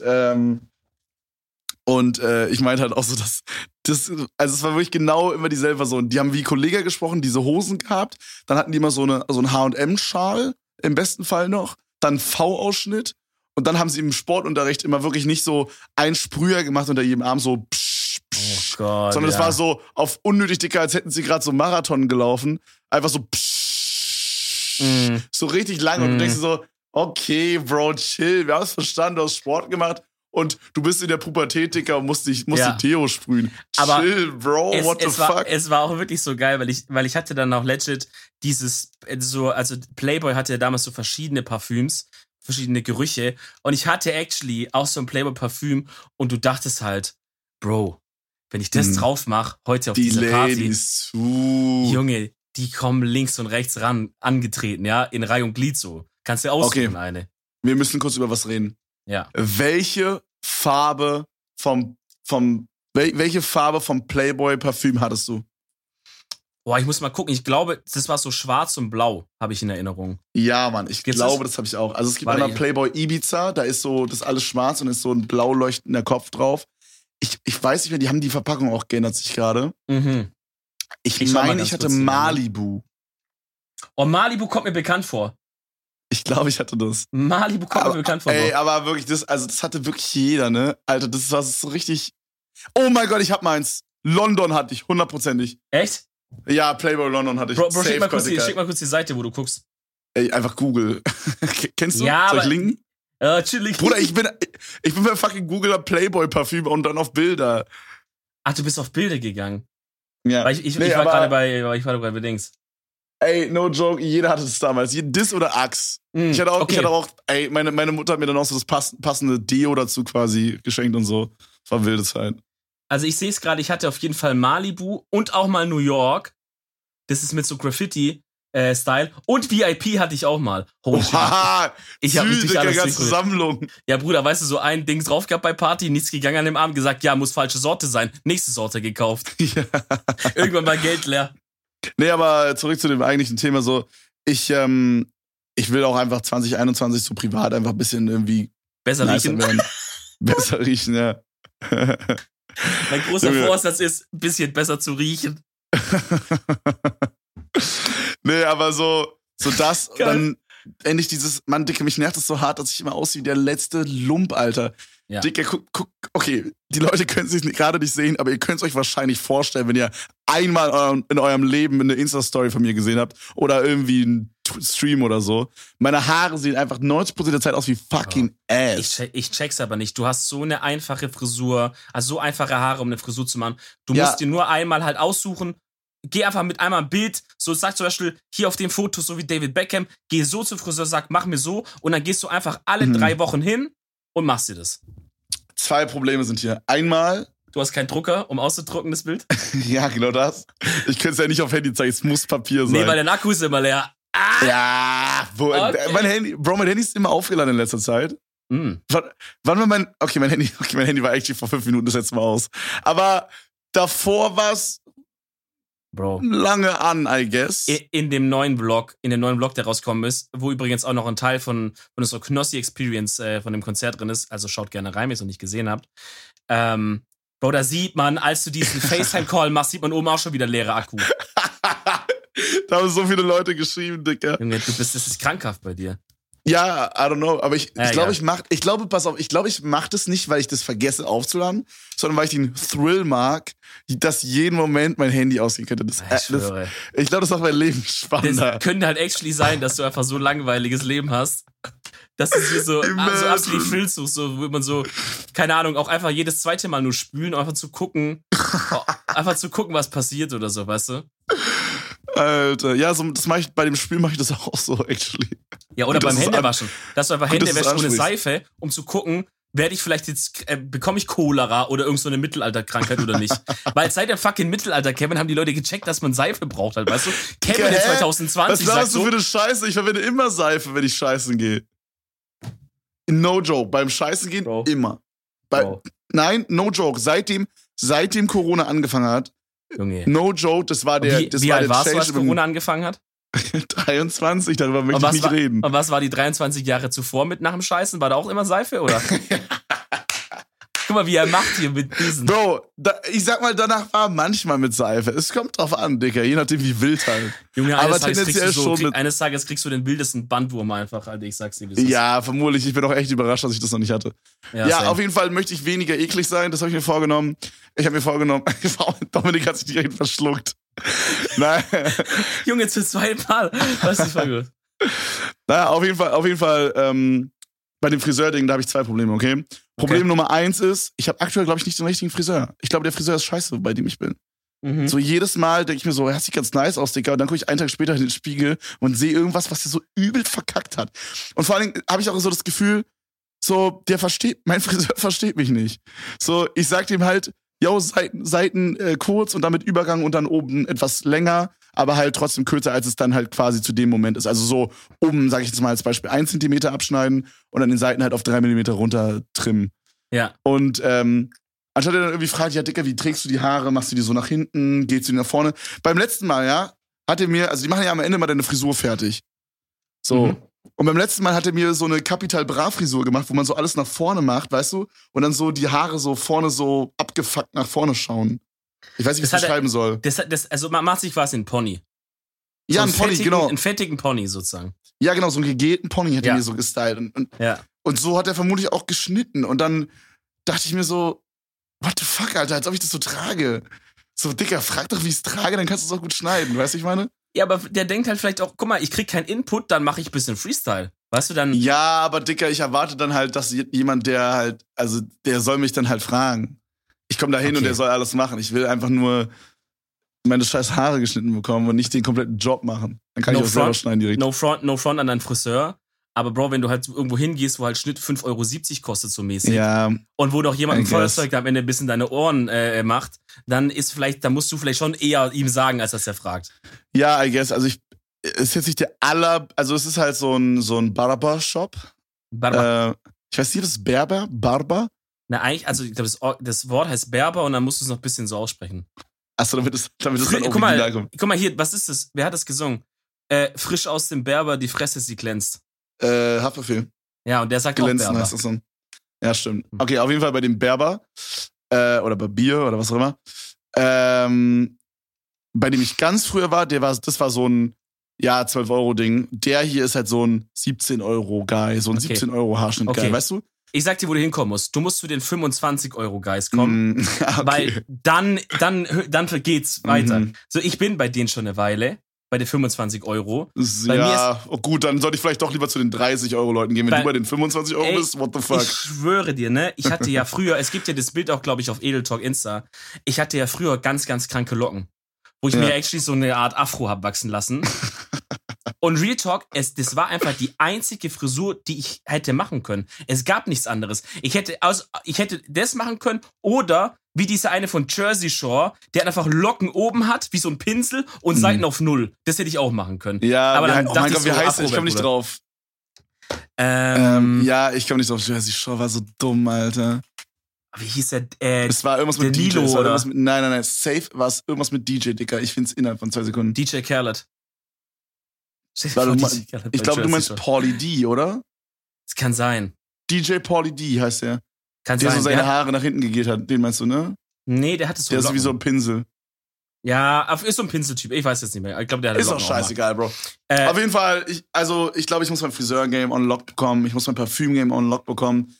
ich meinte halt auch so, dass das, also es war wirklich genau immer dieselbe Person. Die haben wie Kollegah gesprochen, diese Hosen gehabt. Dann hatten die immer so einen H&M-Schal, im besten Fall noch. Dann V-Ausschnitt. Und dann haben sie im Sportunterricht immer wirklich nicht so einen Sprüher gemacht unter jedem Arm, so psch, psch, sondern es war so auf unnötig dicker, als hätten sie gerade so einen Marathon gelaufen. Einfach so psch, so richtig lang. Und du denkst dir so, okay, Bro, chill, wir haben es verstanden, du hast Sport gemacht. Und du bist in der Pubertät, Digga, und musst Theo sprühen. Aber chill, Bro, what the fuck? Es war auch wirklich so geil, weil ich hatte dann auch legit dieses, so, also Playboy hatte ja damals so verschiedene Parfüms, verschiedene Gerüche. Und ich hatte actually auch so ein Playboy-Parfüm und du dachtest halt, Bro, wenn ich das drauf mache, heute auf dieser Party, Junge, die kommen links und rechts ran, angetreten, ja, in Reihe und Glied so. Kannst du aussuchen, eine. Wir müssen kurz über was reden. Ja. Welche Farbe vom Playboy-Parfüm hattest du? Boah, ich muss mal gucken. Ich glaube, das war so schwarz und blau, habe ich in Erinnerung. Ja, Mann, das habe ich auch. Also es gibt einmal Playboy Ibiza, da ist so, das ist alles schwarz und ist so ein blau leuchtender Kopf drauf. Ich weiß nicht mehr, die haben die Verpackung auch geändert sich gerade. Mhm. Ich meine, ich hatte Malibu. Oh, Malibu kommt mir bekannt vor. Ich glaube, ich hatte das. Malibu kommt mir bekannt vor. Ey, aber wirklich, das hatte wirklich jeder, ne? Alter, das war so richtig... Oh mein Gott, ich hab meins. London hatte ich, 100%. Echt? Ja, Playboy London hatte ich. Bro, schick mal kurz die Seite, wo du guckst. Ey, einfach Google. Kennst du? Ja, soll ich linken? Chillig. Bruder, ich bin bei fucking Googler Playboy-Parfüm und dann auf Bilder. Ach, du bist auf Bilder gegangen? Ja. Weil ich war gerade bei Dings. Ey, no joke, jeder hatte das damals. Dis oder Axe. Ich hatte auch, ey, meine Mutter hat mir dann auch so das passende Deo dazu quasi geschenkt und so. Das war wilde Zeit. Also ich sehe es gerade, ich hatte auf jeden Fall Malibu und auch mal New York. Das ist mit so Graffiti-Style. Und VIP hatte ich auch mal. Holy shit. Ich habe richtig alles ganze Sammlung. Ja, Bruder, weißt du, so ein Ding drauf gehabt bei Party, nichts gegangen an dem Abend, gesagt, ja, muss falsche Sorte sein. Nächste Sorte gekauft. Ja. Irgendwann mal Geld leer. Nee, aber zurück zu dem eigentlichen Thema. So, ich will auch einfach 2021 so privat einfach ein bisschen irgendwie besser riechen werden. Besser riechen, ja. Mein großer Vorsatz ist, ein bisschen besser zu riechen. Nee, aber so das, dann endlich dieses, Mann, Dicke, mich nervt das so hart, dass ich immer aussehe wie der letzte Lump, Alter. Ja. Dicke, guck, okay, die Leute können es gerade nicht sehen, aber ihr könnt es euch wahrscheinlich vorstellen, wenn ihr einmal in eurem Leben eine Insta-Story von mir gesehen habt oder irgendwie einen Stream oder so. Meine Haare sehen einfach 90% der Zeit aus wie fucking Ass. Ich check's aber nicht. Du hast so eine einfache Frisur, also so einfache Haare, um eine Frisur zu machen. Du musst dir nur einmal halt aussuchen, geh einfach mit einmal ein Bild, so sag zum Beispiel hier auf dem Foto, so wie David Beckham, geh so zum Friseur, sag, mach mir so und dann gehst du einfach alle 3 Wochen hin und machst dir das. 2 Probleme sind hier. Einmal... Du hast keinen Drucker, um auszudrucken, das Bild? Ja, genau das. Ich könnte es ja nicht auf Handy zeigen, es muss Papier sein. Nee, weil der Akku ist immer leer. Ah! Ja, mein Handy ist immer aufgeladen in letzter Zeit. Wann war mein Handy war eigentlich vor 5 Minuten, das setzt mal aus. Aber davor war es lange an, I guess. In dem neuen Vlog, der rauskommen ist, wo übrigens auch noch ein Teil von unserer Knossi-Experience von dem Konzert drin ist, also schaut gerne rein, wenn ihr es noch nicht gesehen habt. Bro, da sieht man, als du diesen FaceTime-Call machst, sieht man oben auch schon wieder leere Akku. Da haben so viele Leute geschrieben, Digga. Junge, das ist krankhaft bei dir. Ja, I don't know, aber ich glaube, ich mach das nicht, weil ich das vergesse aufzuladen, sondern weil ich den Thrill mag, dass jeden Moment mein Handy ausgehen könnte. Ich glaube, das macht mein Leben spannender. Das könnte halt actually sein, dass du einfach so ein langweiliges Leben hast, Das ist hier so, so absolut Filzsucht, so, wo man so, keine Ahnung, auch einfach jedes zweite Mal nur spülen, einfach zu gucken, was passiert oder so, weißt du? Alter, ja, so, das mache ich bei dem Spülen, mache ich das auch so, actually. Ja, oder beim Händewaschen. Dass du einfach Hände wäschst ohne Seife, um zu gucken, werde ich vielleicht jetzt, bekomme ich Cholera oder irgend so eine Mittelalterkrankheit oder nicht? Weil seit der fucking Mittelalter, Kevin, haben die Leute gecheckt, dass man Seife braucht halt, weißt du? Kevin in 2020 sagt so. Was sagst du für eine Scheiße? Ich verwende immer Seife, wenn ich scheißen gehe. No joke, beim Scheißen gehen Bro. Immer. Bro. Nein, no joke, seitdem Corona angefangen hat, Junge. No joke, das war der Change. Wie alt warst du, als Corona angefangen hat? 23, darüber möchte ich nicht reden. Und was war die 23 Jahre zuvor mit nach dem Scheißen? War da auch immer Seife, oder? Guck mal, wie er macht hier mit diesen. Bro, ich sag mal, danach war manchmal mit Seife. Es kommt drauf an, Digga, je nachdem wie wild halt. Junge, eines Tages kriegst du den wildesten Bandwurm einfach, Alter, ich sag's dir. Ja, vermutlich, ich bin auch echt überrascht, dass ich das noch nicht hatte. Ja, auf jeden Fall möchte ich weniger eklig sein, das habe ich mir vorgenommen. Dominik hat sich direkt verschluckt. Nein. Junge, jetzt für 2 Mal. Das ist voll gut. Naja, auf jeden Fall, bei dem Friseur-Ding, da habe ich 2 Probleme, okay? Problem Nummer 1 ist, ich habe aktuell, glaube ich, nicht den richtigen Friseur. Ich glaube, der Friseur ist scheiße, bei dem ich bin. Mhm. So jedes Mal denke ich mir so, er sieht ganz nice aus, Digga. Und dann gucke ich einen Tag später in den Spiegel und sehe irgendwas, was der so übel verkackt hat. Und vor allen Dingen habe ich auch so das Gefühl, so, mein Friseur versteht mich nicht. So, ich sag dem halt, yo, Seiten kurz und damit Übergang und dann oben etwas länger, aber halt trotzdem kürzer, als es dann halt quasi zu dem Moment ist. Also so oben, sag ich jetzt mal als Beispiel, 1 Zentimeter abschneiden und an den Seiten halt auf 3 Millimeter runter trimmen. Ja. Und anstatt er dann irgendwie fragt, ja Dicker, wie trägst du die Haare? Machst du die so nach hinten? Gehst du die nach vorne? Beim letzten Mal, ja, hat er mir, also die machen ja am Ende mal deine Frisur fertig. So. Mhm. Und beim letzten Mal hat er mir so eine Capital Bra Frisur gemacht, wo man so alles nach vorne macht, weißt du? Und dann so die Haare so vorne so abgefuckt nach vorne schauen. Ich weiß nicht, wie ich das beschreiben soll. Also man macht sich was in Pony. Ja, so ein Pony, fettigen, genau. Einen fettigen Pony sozusagen. Ja, genau, so einen gegelten Pony hat er mir so gestylt. Und so hat er vermutlich auch geschnitten. Und dann dachte ich mir so, what the fuck, Alter, als ob ich das so trage. So, Dicker, frag doch, wie ich es trage, dann kannst du es auch gut schneiden, weißt du, ich meine? Ja, aber der denkt halt vielleicht auch, guck mal, ich krieg keinen Input, dann mache ich ein bisschen Freestyle. Weißt du, dann... Ja, aber Dicker, ich erwarte dann halt, dass jemand, der halt... Also, der soll mich dann halt fragen. Ich komme da hin und der soll alles machen. Ich will einfach nur meine scheiß Haare geschnitten bekommen und nicht den kompletten Job machen. Dann kann ich auch selber schneiden direkt. No front an deinen Friseur. Aber Bro, wenn du halt irgendwo hingehst, wo halt Schnitt 5,70 € kostet so mäßig, ja, und wo doch jemand ein Feuerzeug am Ende ein bisschen deine Ohren macht, dann ist vielleicht, da musst du vielleicht schon eher ihm sagen, als dass er fragt. Ja, I guess. Also ist jetzt nicht der also es ist halt so ein Barber-Shop. Barber. Ich weiß nicht, was ist Barber? Na eigentlich, also ich glaube, das Wort heißt Berber und dann musst du es noch ein bisschen so aussprechen. Achso, damit es dann original kommt. Guck mal hier, was ist das? Wer hat das gesungen? Frisch aus dem Berber, die Fresse, sie glänzt. Haftbefehl. Ja, und der sagt glänzen auch Berber. Heißt das so. Ja, stimmt. Okay, auf jeden Fall bei dem Berber oder bei Bier oder was auch immer. Bei dem ich ganz früher war, das war so ein 12-Euro-Ding. Der hier ist halt so ein 17-Euro-Guy, so ein 17-Euro-Haarschnitt-Guy, weißt du? Ich sag dir, wo du hinkommen musst. Du musst zu den 25-Euro-Guys kommen, weil dann geht's weiter. Mhm. So, ich bin bei denen schon eine Weile, bei den 25 Euro. Bei mir ist, gut, dann sollte ich vielleicht doch lieber zu den 30-Euro-Leuten gehen, wenn du bei den 25 € bist, what the fuck. Ich schwöre dir, ne, ich hatte ja früher, es gibt ja das Bild auch, glaube ich, auf Edeltalk Insta, ich hatte ja früher ganz, ganz kranke Locken, wo ich mir actually so eine Art Afro hab wachsen lassen. Und Real Talk, das war einfach die einzige Frisur, die ich hätte machen können. Es gab nichts anderes. Ich hätte das machen können oder wie dieser eine von Jersey Shore, der einfach Locken oben hat, wie so ein Pinsel und Seiten auf Null. Das hätte ich auch machen können. Ja, aber dann dachte ich, wie heißt das? Ich komme nicht drauf. Ja, ich komme nicht drauf. Jersey Shore war so dumm, Alter. Wie hieß der? Es war irgendwas mit DJ. Nein. Safe war es irgendwas mit DJ, Dicker. Ich finde es innerhalb von 2 Sekunden. DJ Khaled. Ich glaube, du meinst Pauly D, oder? Es kann sein. DJ Pauly D heißt er. Kann der sein. Der so seine Haare nach hinten gegelt hat. Den meinst du, ne? Nee, der hat es so. Der ist wie so ein Pinsel. Ja, ist so ein Pinseltyp. Ich weiß jetzt nicht mehr. Ich glaube, der hat es auch scheißegal, Bro. Auf jeden Fall, ich glaube, ich muss mein Friseur-Game on Lock bekommen. Ich muss mein Parfüm-Game on Lock bekommen.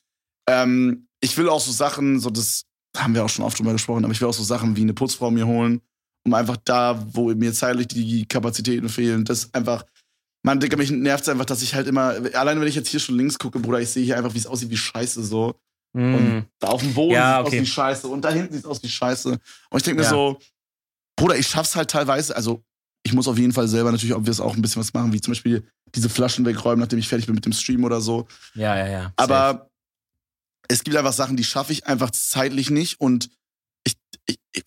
Ich will auch so Sachen, so das haben wir auch schon oft drüber gesprochen, aber ich will auch so Sachen wie eine Putzfrau mir holen, um einfach da, wo mir zeitlich die Kapazitäten fehlen, das einfach Mann, Digga, mich nervt es einfach, dass ich halt immer, allein wenn ich jetzt hier schon links gucke, Bruder, ich sehe hier einfach, wie es aussieht wie Scheiße so. Mm. Und da auf dem Boden sieht es aus wie Scheiße. Und da hinten sieht es aus wie Scheiße. Und ich denke mir so, Bruder, ich schaff's halt teilweise, also ich muss auf jeden Fall selber natürlich, ob wir es auch ein bisschen was machen, wie zum Beispiel diese Flaschen wegräumen, nachdem ich fertig bin mit dem Stream oder so. Ja. Aber es gibt einfach Sachen, die schaffe ich einfach zeitlich nicht. Und ich,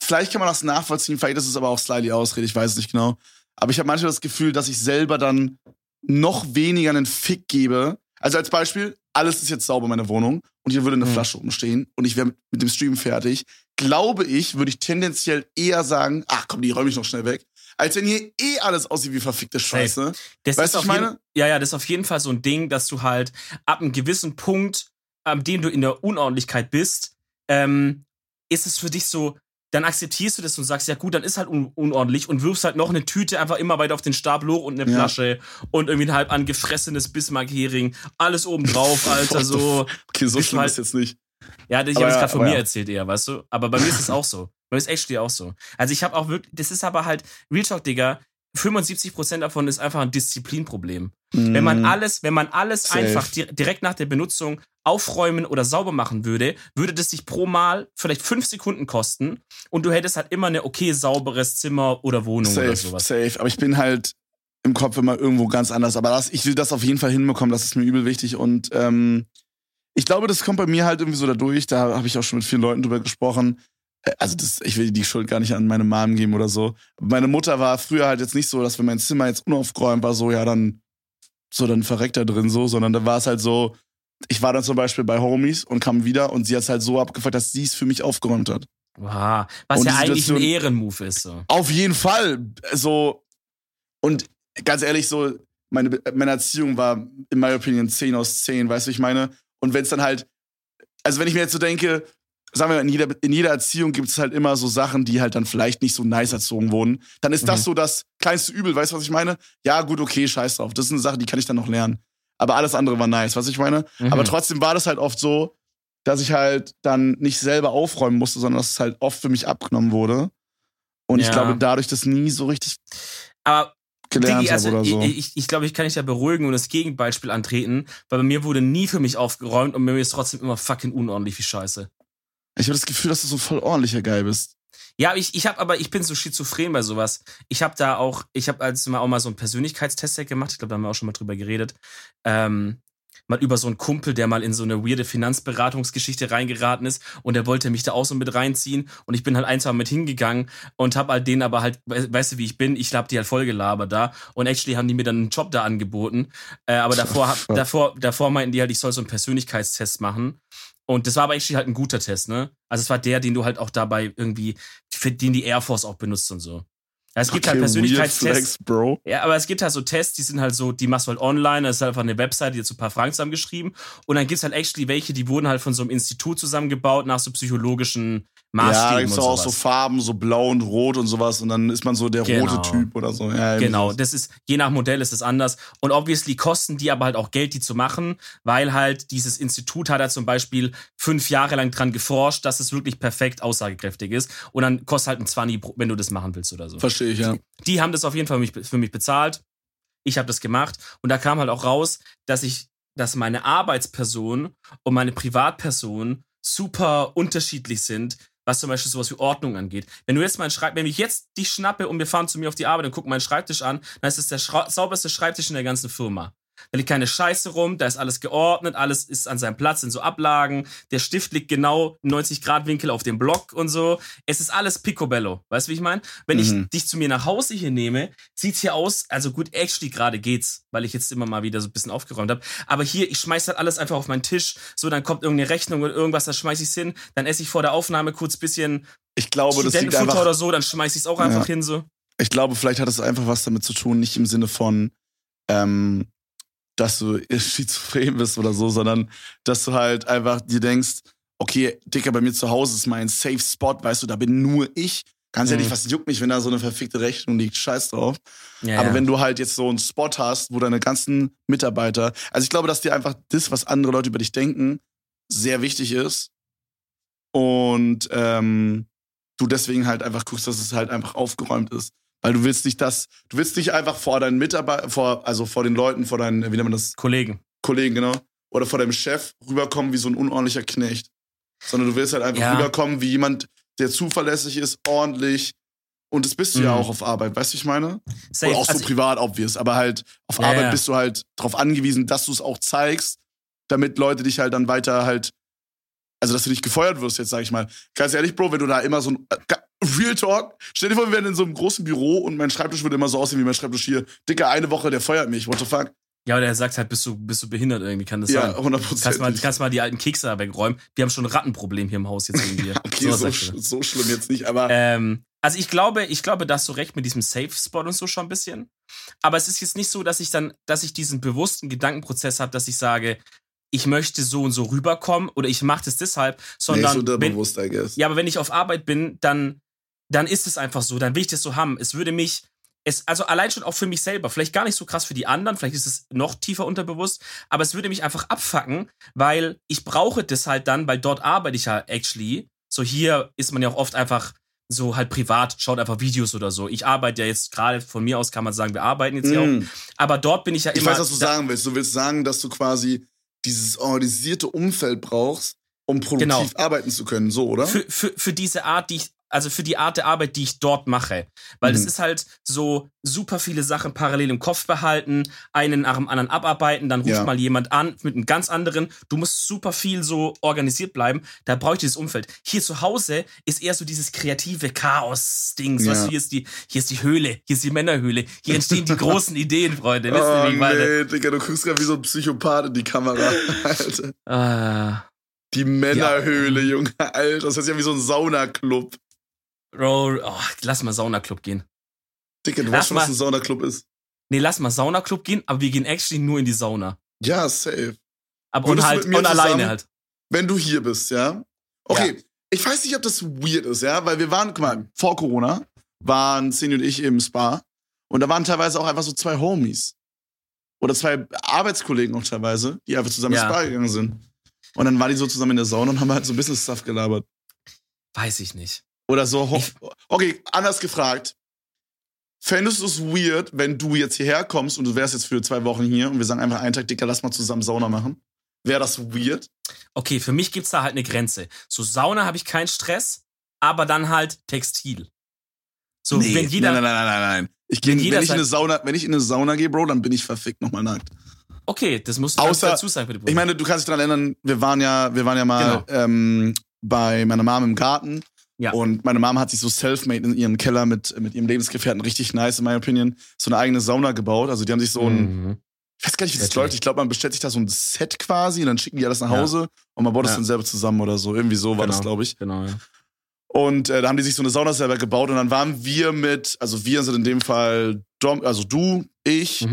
vielleicht kann man das nachvollziehen, vielleicht ist es aber auch slightly Ausrede, ich weiß es nicht genau. Aber ich habe manchmal das Gefühl, dass ich selber dann noch weniger einen Fick gebe. Also als Beispiel, alles ist jetzt sauber in meiner Wohnung und hier würde eine Flasche rumstehen und ich wäre mit dem Stream fertig. Glaube ich, würde ich tendenziell eher sagen, ach komm, die räume ich noch schnell weg, als wenn hier alles aussieht wie verfickte Scheiße. Hey, weißt du, was ich meine? Das ist auf jeden Fall so ein Ding, dass du halt ab einem gewissen Punkt, an dem du in der Unordentlichkeit bist, ist es für dich so, dann akzeptierst du das und sagst, ja gut, dann ist halt unordentlich und wirfst halt noch eine Tüte einfach immer weiter auf den Stab hoch und eine Flasche und irgendwie ein halb angefressenes Bismarck-Hering. Alles oben drauf, Alter, so. Okay, so schlimm ist jetzt nicht. Ja, ich habe es gerade von mir erzählt eher, weißt du? Aber bei mir ist es auch so. Bei mir ist es echt auch so. Also ich habe auch wirklich, das ist aber halt, Real Talk, Digga, 75% davon ist einfach ein Disziplinproblem. Wenn man alles safe einfach direkt nach der Benutzung aufräumen oder sauber machen würde, würde das dich pro Mal vielleicht 5 Sekunden kosten und du hättest halt immer eine okay sauberes Zimmer oder Wohnung safe, oder sowas. Safe, aber ich bin halt im Kopf immer irgendwo ganz anders. Aber ich will das auf jeden Fall hinbekommen, das ist mir übel wichtig und ich glaube, das kommt bei mir halt irgendwie so dadurch, da habe ich auch schon mit vielen Leuten drüber gesprochen. Also ich will die Schuld gar nicht an meine Mom geben oder so. Meine Mutter war früher halt jetzt nicht so, dass wenn mein Zimmer jetzt unaufgeräumt war, dann verreckt da drin so, sondern da war es halt so, ich war dann zum Beispiel bei Homies und kam wieder und sie hat es halt so abgefuckt, dass sie es für mich aufgeräumt hat. Wow, was ja eigentlich ein Ehrenmove ist. So. Auf jeden Fall. So, und ganz ehrlich, so, meine Erziehung war in meiner Opinion 10 aus 10, weißt du, wie ich meine? Und wenn es dann halt, also wenn ich mir jetzt so denke, sagen wir mal, in jeder Erziehung gibt es halt immer so Sachen, die halt dann vielleicht nicht so nice erzogen wurden, dann ist das so das kleinste Übel, weißt du, was ich meine? Ja, gut, okay, scheiß drauf. Das ist eine Sache, die kann ich dann noch lernen. Aber alles andere war nice, was ich meine? Aber trotzdem war das halt oft so, dass ich halt dann nicht selber aufräumen musste, sondern dass es halt oft für mich abgenommen wurde. Und ich glaube, dadurch das nie so richtig gelernt habe oder so. Ich glaube, ich kann dich da beruhigen und das Gegenbeispiel antreten, weil bei mir wurde nie für mich aufgeräumt und bei mir ist trotzdem immer fucking unordentlich wie Scheiße. Ich habe das Gefühl, dass du so ein voll ordentlicher Guy bist. Ja, ich bin so schizophren bei sowas. Ich habe mal so einen Persönlichkeitstest gemacht. Ich glaube, da haben wir auch schon mal drüber geredet. Mal über so einen Kumpel, der mal in so eine weirde Finanzberatungsgeschichte reingeraten ist und der wollte mich da auch so mit reinziehen und ich bin halt 1-2 mit hingegangen und hab halt denen aber halt, weißt du wie ich bin, ich hab die halt voll gelabert da und actually haben die mir dann einen Job da angeboten, aber davor meinten die halt, ich soll so einen Persönlichkeitstest machen. Und das war aber actually halt ein guter Test, ne? Also es war der, den du halt auch dabei irgendwie, für den die Air Force auch benutzt und so. Ja, es gibt halt Persönlichkeitstests. Bro. Ja, aber es gibt halt so Tests, die sind halt so, die machst du halt online, das ist halt einfach eine Webseite, die hat so ein paar Fragen zusammengeschrieben. Und dann gibt's halt actually welche, die wurden halt von so einem Institut zusammengebaut nach so psychologischen Maßstäben. Ja, gibt's auch so Farben, so blau und rot und sowas. Und dann ist man so der rote Typ oder so. Ja, genau, das ist, je nach Modell ist das anders. Und obviously kosten die aber halt auch Geld, die zu machen, weil halt dieses Institut hat halt zum Beispiel 5 Jahre lang dran geforscht, dass es wirklich perfekt aussagekräftig ist. Und dann kostet halt ein 20, wenn du das machen willst oder so. Verstehe ich. Die haben das auf jeden Fall für mich bezahlt. Ich habe das gemacht. Und da kam halt auch raus, dass meine Arbeitsperson und meine Privatperson super unterschiedlich sind, was zum Beispiel sowas wie Ordnung angeht. Wenn ich jetzt dich schnappe und wir fahren zu mir auf die Arbeit und gucken meinen Schreibtisch an, dann ist das der sauberste Schreibtisch in der ganzen Firma. Da liegt keine Scheiße rum, da ist alles geordnet, alles ist an seinem Platz, sind so Ablagen, der Stift liegt genau 90-Grad-Winkel auf dem Block und so. Es ist alles picobello, weißt du, wie ich meine? Wenn ich dich zu mir nach Hause hier nehme, sieht's hier aus, also gut, actually gerade geht's, weil ich jetzt immer mal wieder so ein bisschen aufgeräumt habe, aber hier, ich schmeiß halt alles einfach auf meinen Tisch, so, dann kommt irgendeine Rechnung oder irgendwas, da schmeiß ich's hin, dann esse ich vor der Aufnahme kurz ein bisschen Studentenfutter oder so, dann schmeiß ich's auch einfach hin, so. Ich glaube, vielleicht hat es einfach was damit zu tun, nicht im Sinne von, dass du schizophren bist oder so, sondern dass du halt einfach dir denkst, okay, Dicker, bei mir zu Hause ist mein Safe Spot, weißt du, da bin nur ich. Ganz ehrlich, was juckt mich, wenn da so eine verfickte Rechnung liegt, scheiß drauf. Ja, aber wenn du halt jetzt so einen Spot hast, wo deine ganzen Mitarbeiter, also ich glaube, dass dir einfach das, was andere Leute über dich denken, sehr wichtig ist und du deswegen halt einfach guckst, dass es halt einfach aufgeräumt ist. Weil du willst nicht das, du willst nicht einfach vor deinen Mitarbeitern, also vor den Leuten, vor deinen, wie nennt man das? Kollegen, genau. Oder vor deinem Chef rüberkommen wie so ein unordentlicher Knecht. Sondern du willst halt einfach rüberkommen wie jemand, der zuverlässig ist, ordentlich. Und das bist du ja auch auf Arbeit, weißt du, ich meine? Safe. Und auch so also privat obvious. Aber halt auf Arbeit bist du halt darauf angewiesen, dass du es auch zeigst, damit Leute dich halt dann weiter halt, also dass du nicht gefeuert wirst jetzt, sag ich mal. Ganz ehrlich, Bro, wenn du da immer so ein Real Talk, stell dir vor, wir wären in so einem großen Büro und mein Schreibtisch würde immer so aussehen wie mein Schreibtisch hier. Dicker, eine Woche, der feuert mich, what the fuck? Ja, aber der sagt halt, bist du behindert irgendwie, kann das sein? Ja, 100%. Kannst mal die alten Kekse wegräumen. Wir haben schon ein Rattenproblem hier im Haus jetzt irgendwie. Okay, so schlimm jetzt nicht, aber... also ich glaube, da hast du recht mit diesem Safe-Spot und so schon ein bisschen. Aber es ist jetzt nicht so, dass ich diesen bewussten Gedankenprozess habe, dass ich sage, ich möchte so und so rüberkommen oder ich mache das deshalb, sondern... Nee, unterbewusst, I guess. Ja, aber wenn ich auf Arbeit bin, dann ist es einfach so, dann will ich das so haben. Es würde mich... also allein schon auch für mich selber, vielleicht gar nicht so krass für die anderen, vielleicht ist es noch tiefer unterbewusst, aber es würde mich einfach abfucken, weil ich brauche das halt dann, weil dort arbeite ich ja actually. So hier ist man ja auch oft einfach so halt privat, schaut einfach Videos oder so. Ich arbeite ja jetzt gerade, von mir aus kann man sagen, wir arbeiten jetzt ja auch. Aber dort bin ich ja immer... Ich weiß, was du sagen willst. Du willst sagen, dass du quasi dieses organisierte Umfeld brauchst, um produktiv arbeiten zu können, so, oder? Für diese Art, für die Art der Arbeit, die ich dort mache. Weil das ist halt so super viele Sachen parallel im Kopf behalten, einen nach dem anderen abarbeiten, dann ruft mal jemand an mit einem ganz anderen. Du musst super viel so organisiert bleiben. Da brauche ich dieses Umfeld. Hier zu Hause ist eher so dieses kreative Chaos-Dings. Ja. Weißt du, hier ist die Höhle, hier ist die Männerhöhle. Hier entstehen die großen Ideen, Freunde. Wisst ihr, wie ich meine? Nee, Digga, du guckst gerade wie so ein Psychopath in die Kamera. Alter. Die Männerhöhle, Junge. Alter, das heißt ja wie so ein Saunaclub. Bro, lass mal Saunaclub gehen. Dicke, du weißt schon, was ein Saunaclub ist. Nee, lass mal Saunaclub gehen, aber wir gehen actually nur in die Sauna. Ja, safe. Aber und halt, und zusammen, alleine halt. Wenn du hier bist, ja? Okay, ich weiß nicht, ob das weird ist, ja? Weil wir waren, guck mal, vor Corona waren Cindy und ich im Spa und da waren teilweise auch einfach so zwei Homies. Oder zwei Arbeitskollegen auch teilweise, die einfach zusammen ins Spa gegangen sind. Und dann waren die so zusammen in der Sauna und haben halt so Business-Stuff gelabert. Weiß ich nicht. Oder so. Okay, anders gefragt. Fändest du es weird, wenn du jetzt hierher kommst und du wärst jetzt für 2 Wochen hier und wir sagen einfach einen Tag, Dicker, lass mal zusammen Sauna machen? Wäre das weird? Okay, für mich gibt's da halt eine Grenze. So Sauna habe ich keinen Stress, aber dann halt Textil. So, nee, wenn jeder, nein. Wenn ich in eine Sauna gehe, Bro, dann bin ich verfickt nochmal nackt. Okay, das musst du dazu sagen für die Brüder. Ich meine, du kannst dich daran erinnern, wir waren ja mal bei meiner Mom im Garten. Ja. Und meine Mama hat sich so self-made in ihrem Keller mit ihrem Lebensgefährten, richtig nice, in meiner Opinion, so eine eigene Sauna gebaut. Also die haben sich so ein, ich weiß gar nicht, wie das läuft. Ich glaube, man bestellt sich da so ein Set quasi und dann schicken die alles nach Hause und man baut das dann selber zusammen oder so. Irgendwie so war das, glaube ich. Genau, ja. Und da haben die sich so eine Sauna selber gebaut und dann waren wir wir sind in dem Fall Dom, also du, ich,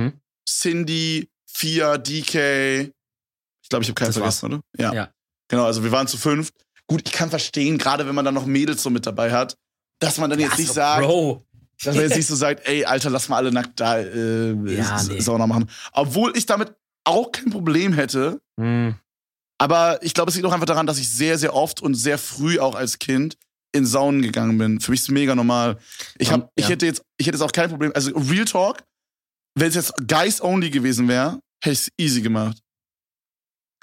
Cindy, Fia, DK. Ich glaube, ich habe keinen vergessen, oder? Ja. Genau, also wir waren zu 5. Gut, ich kann verstehen, gerade wenn man dann noch Mädels so mit dabei hat, dass man dann jetzt nicht so sagt, ey, Alter, lass mal alle nackt da Sauna machen. Obwohl ich damit auch kein Problem hätte. Mhm. Aber ich glaube, es liegt auch einfach daran, dass ich sehr, sehr oft und sehr früh auch als Kind in Saunen gegangen bin. Für mich ist es mega normal. Ich hätte jetzt auch kein Problem. Also Real Talk, wenn es jetzt Guys Only gewesen wäre, hätte ich es easy gemacht.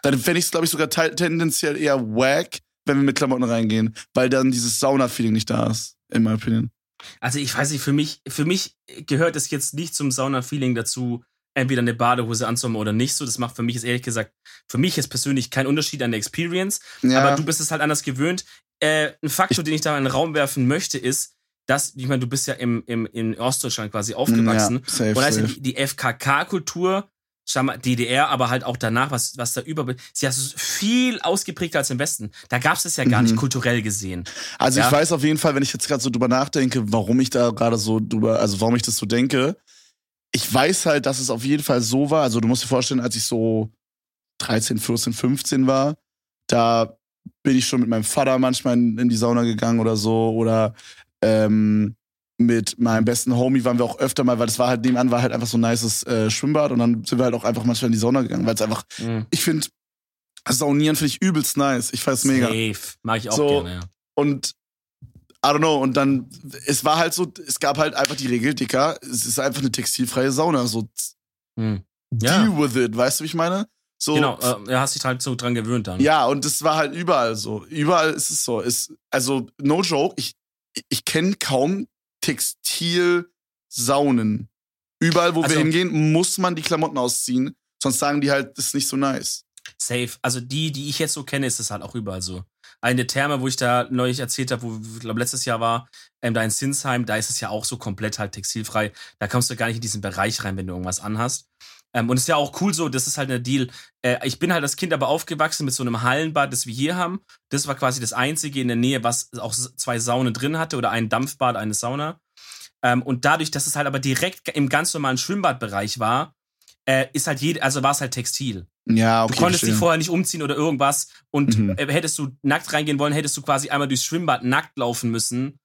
Dann fände ich es, glaube ich, sogar tendenziell eher wack, wenn wir mit Klamotten reingehen, weil dann dieses Sauna-Feeling nicht da ist, in meiner Opinion. Also ich weiß nicht, für mich gehört es jetzt nicht zum Sauna-Feeling dazu, entweder eine Badehose anzuhaben oder nicht so. Das macht für mich jetzt persönlich keinen Unterschied an der Experience, aber du bist es halt anders gewöhnt. Ein Faktor, den ich da in den Raum werfen möchte, ist, dass, ich meine, du bist ja in Ostdeutschland quasi aufgewachsen. Ja, safe, und also die FKK-Kultur, DDR, aber halt auch danach, was da über... Sie ist viel ausgeprägter als im Westen. Da gab es das ja gar nicht kulturell gesehen. Also ich weiß auf jeden Fall, wenn ich jetzt gerade so drüber nachdenke, warum ich das so denke. Ich weiß halt, dass es auf jeden Fall so war. Also du musst dir vorstellen, als ich so 13, 14, 15 war, da bin ich schon mit meinem Vater manchmal in die Sauna gegangen oder so. Oder mit meinem besten Homie waren wir auch öfter mal, weil das war halt nebenan, war halt einfach so ein nices Schwimmbad und dann sind wir halt auch einfach manchmal in die Sauna gegangen, weil es einfach, ich finde, Saunieren finde ich übelst nice. Ich find's mega. Safe. Mag ich auch so, gerne, ja. Und I don't know. Und dann, es war halt so, es gab halt einfach die Regel, Dicker, es ist einfach eine textilfreie Sauna. So, deal with it, weißt du, wie ich meine? So, genau, er hast dich halt so dran gewöhnt dann. Ja, und das war halt überall so. Überall ist es so. Also, no joke, ich kenne kaum Textilsaunen. Überall, wo wir hingehen, muss man die Klamotten ausziehen. Sonst sagen die halt, das ist nicht so nice. Safe. Also die ich jetzt so kenne, ist das halt auch überall so. Eine Therme, wo ich da neulich erzählt habe, wo ich glaube letztes Jahr war, da in Sinsheim, da ist es ja auch so komplett halt textilfrei. Da kommst du gar nicht in diesen Bereich rein, wenn du irgendwas anhast. Und ist ja auch cool so, das ist halt der Deal. Ich bin halt als Kind aber aufgewachsen mit so einem Hallenbad, das wir hier haben. Das war quasi das Einzige in der Nähe, was auch 2 Saunen drin hatte oder ein Dampfbad, eine Sauna. Und dadurch, dass es halt aber direkt im ganz normalen Schwimmbadbereich war, ist halt war es halt textil. Ja, okay, du konntest dich vorher nicht umziehen oder irgendwas. Und hättest du nackt reingehen wollen, hättest du quasi einmal durchs Schwimmbad nackt laufen müssen.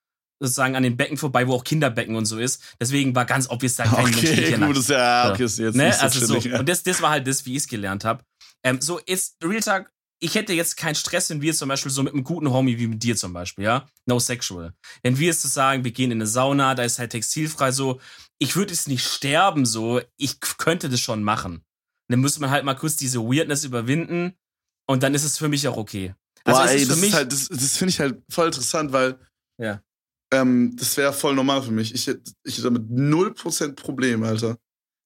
Sozusagen an den Becken vorbei, wo auch Kinderbecken und so ist. Deswegen war ganz obvious, da kein Mensch geht hier nackt. Gutes, ja, okay, ist jetzt ne? nicht also so. Ja. Und das war halt das, wie ich es gelernt habe. So ist Real Talk, ich hätte jetzt keinen Stress, wenn wir zum Beispiel so mit einem guten Homie wie mit dir zum Beispiel, ja, no sexual. Wenn wir es zu sagen, wir gehen in eine Sauna, da ist halt textilfrei so, ich würde jetzt nicht sterben so, ich könnte das schon machen. Und dann müsste man halt mal kurz diese Weirdness überwinden und dann ist es für mich auch okay. Also das finde ich halt voll interessant, weil das wäre voll normal für mich. Ich hätte damit 0% Problem, Alter.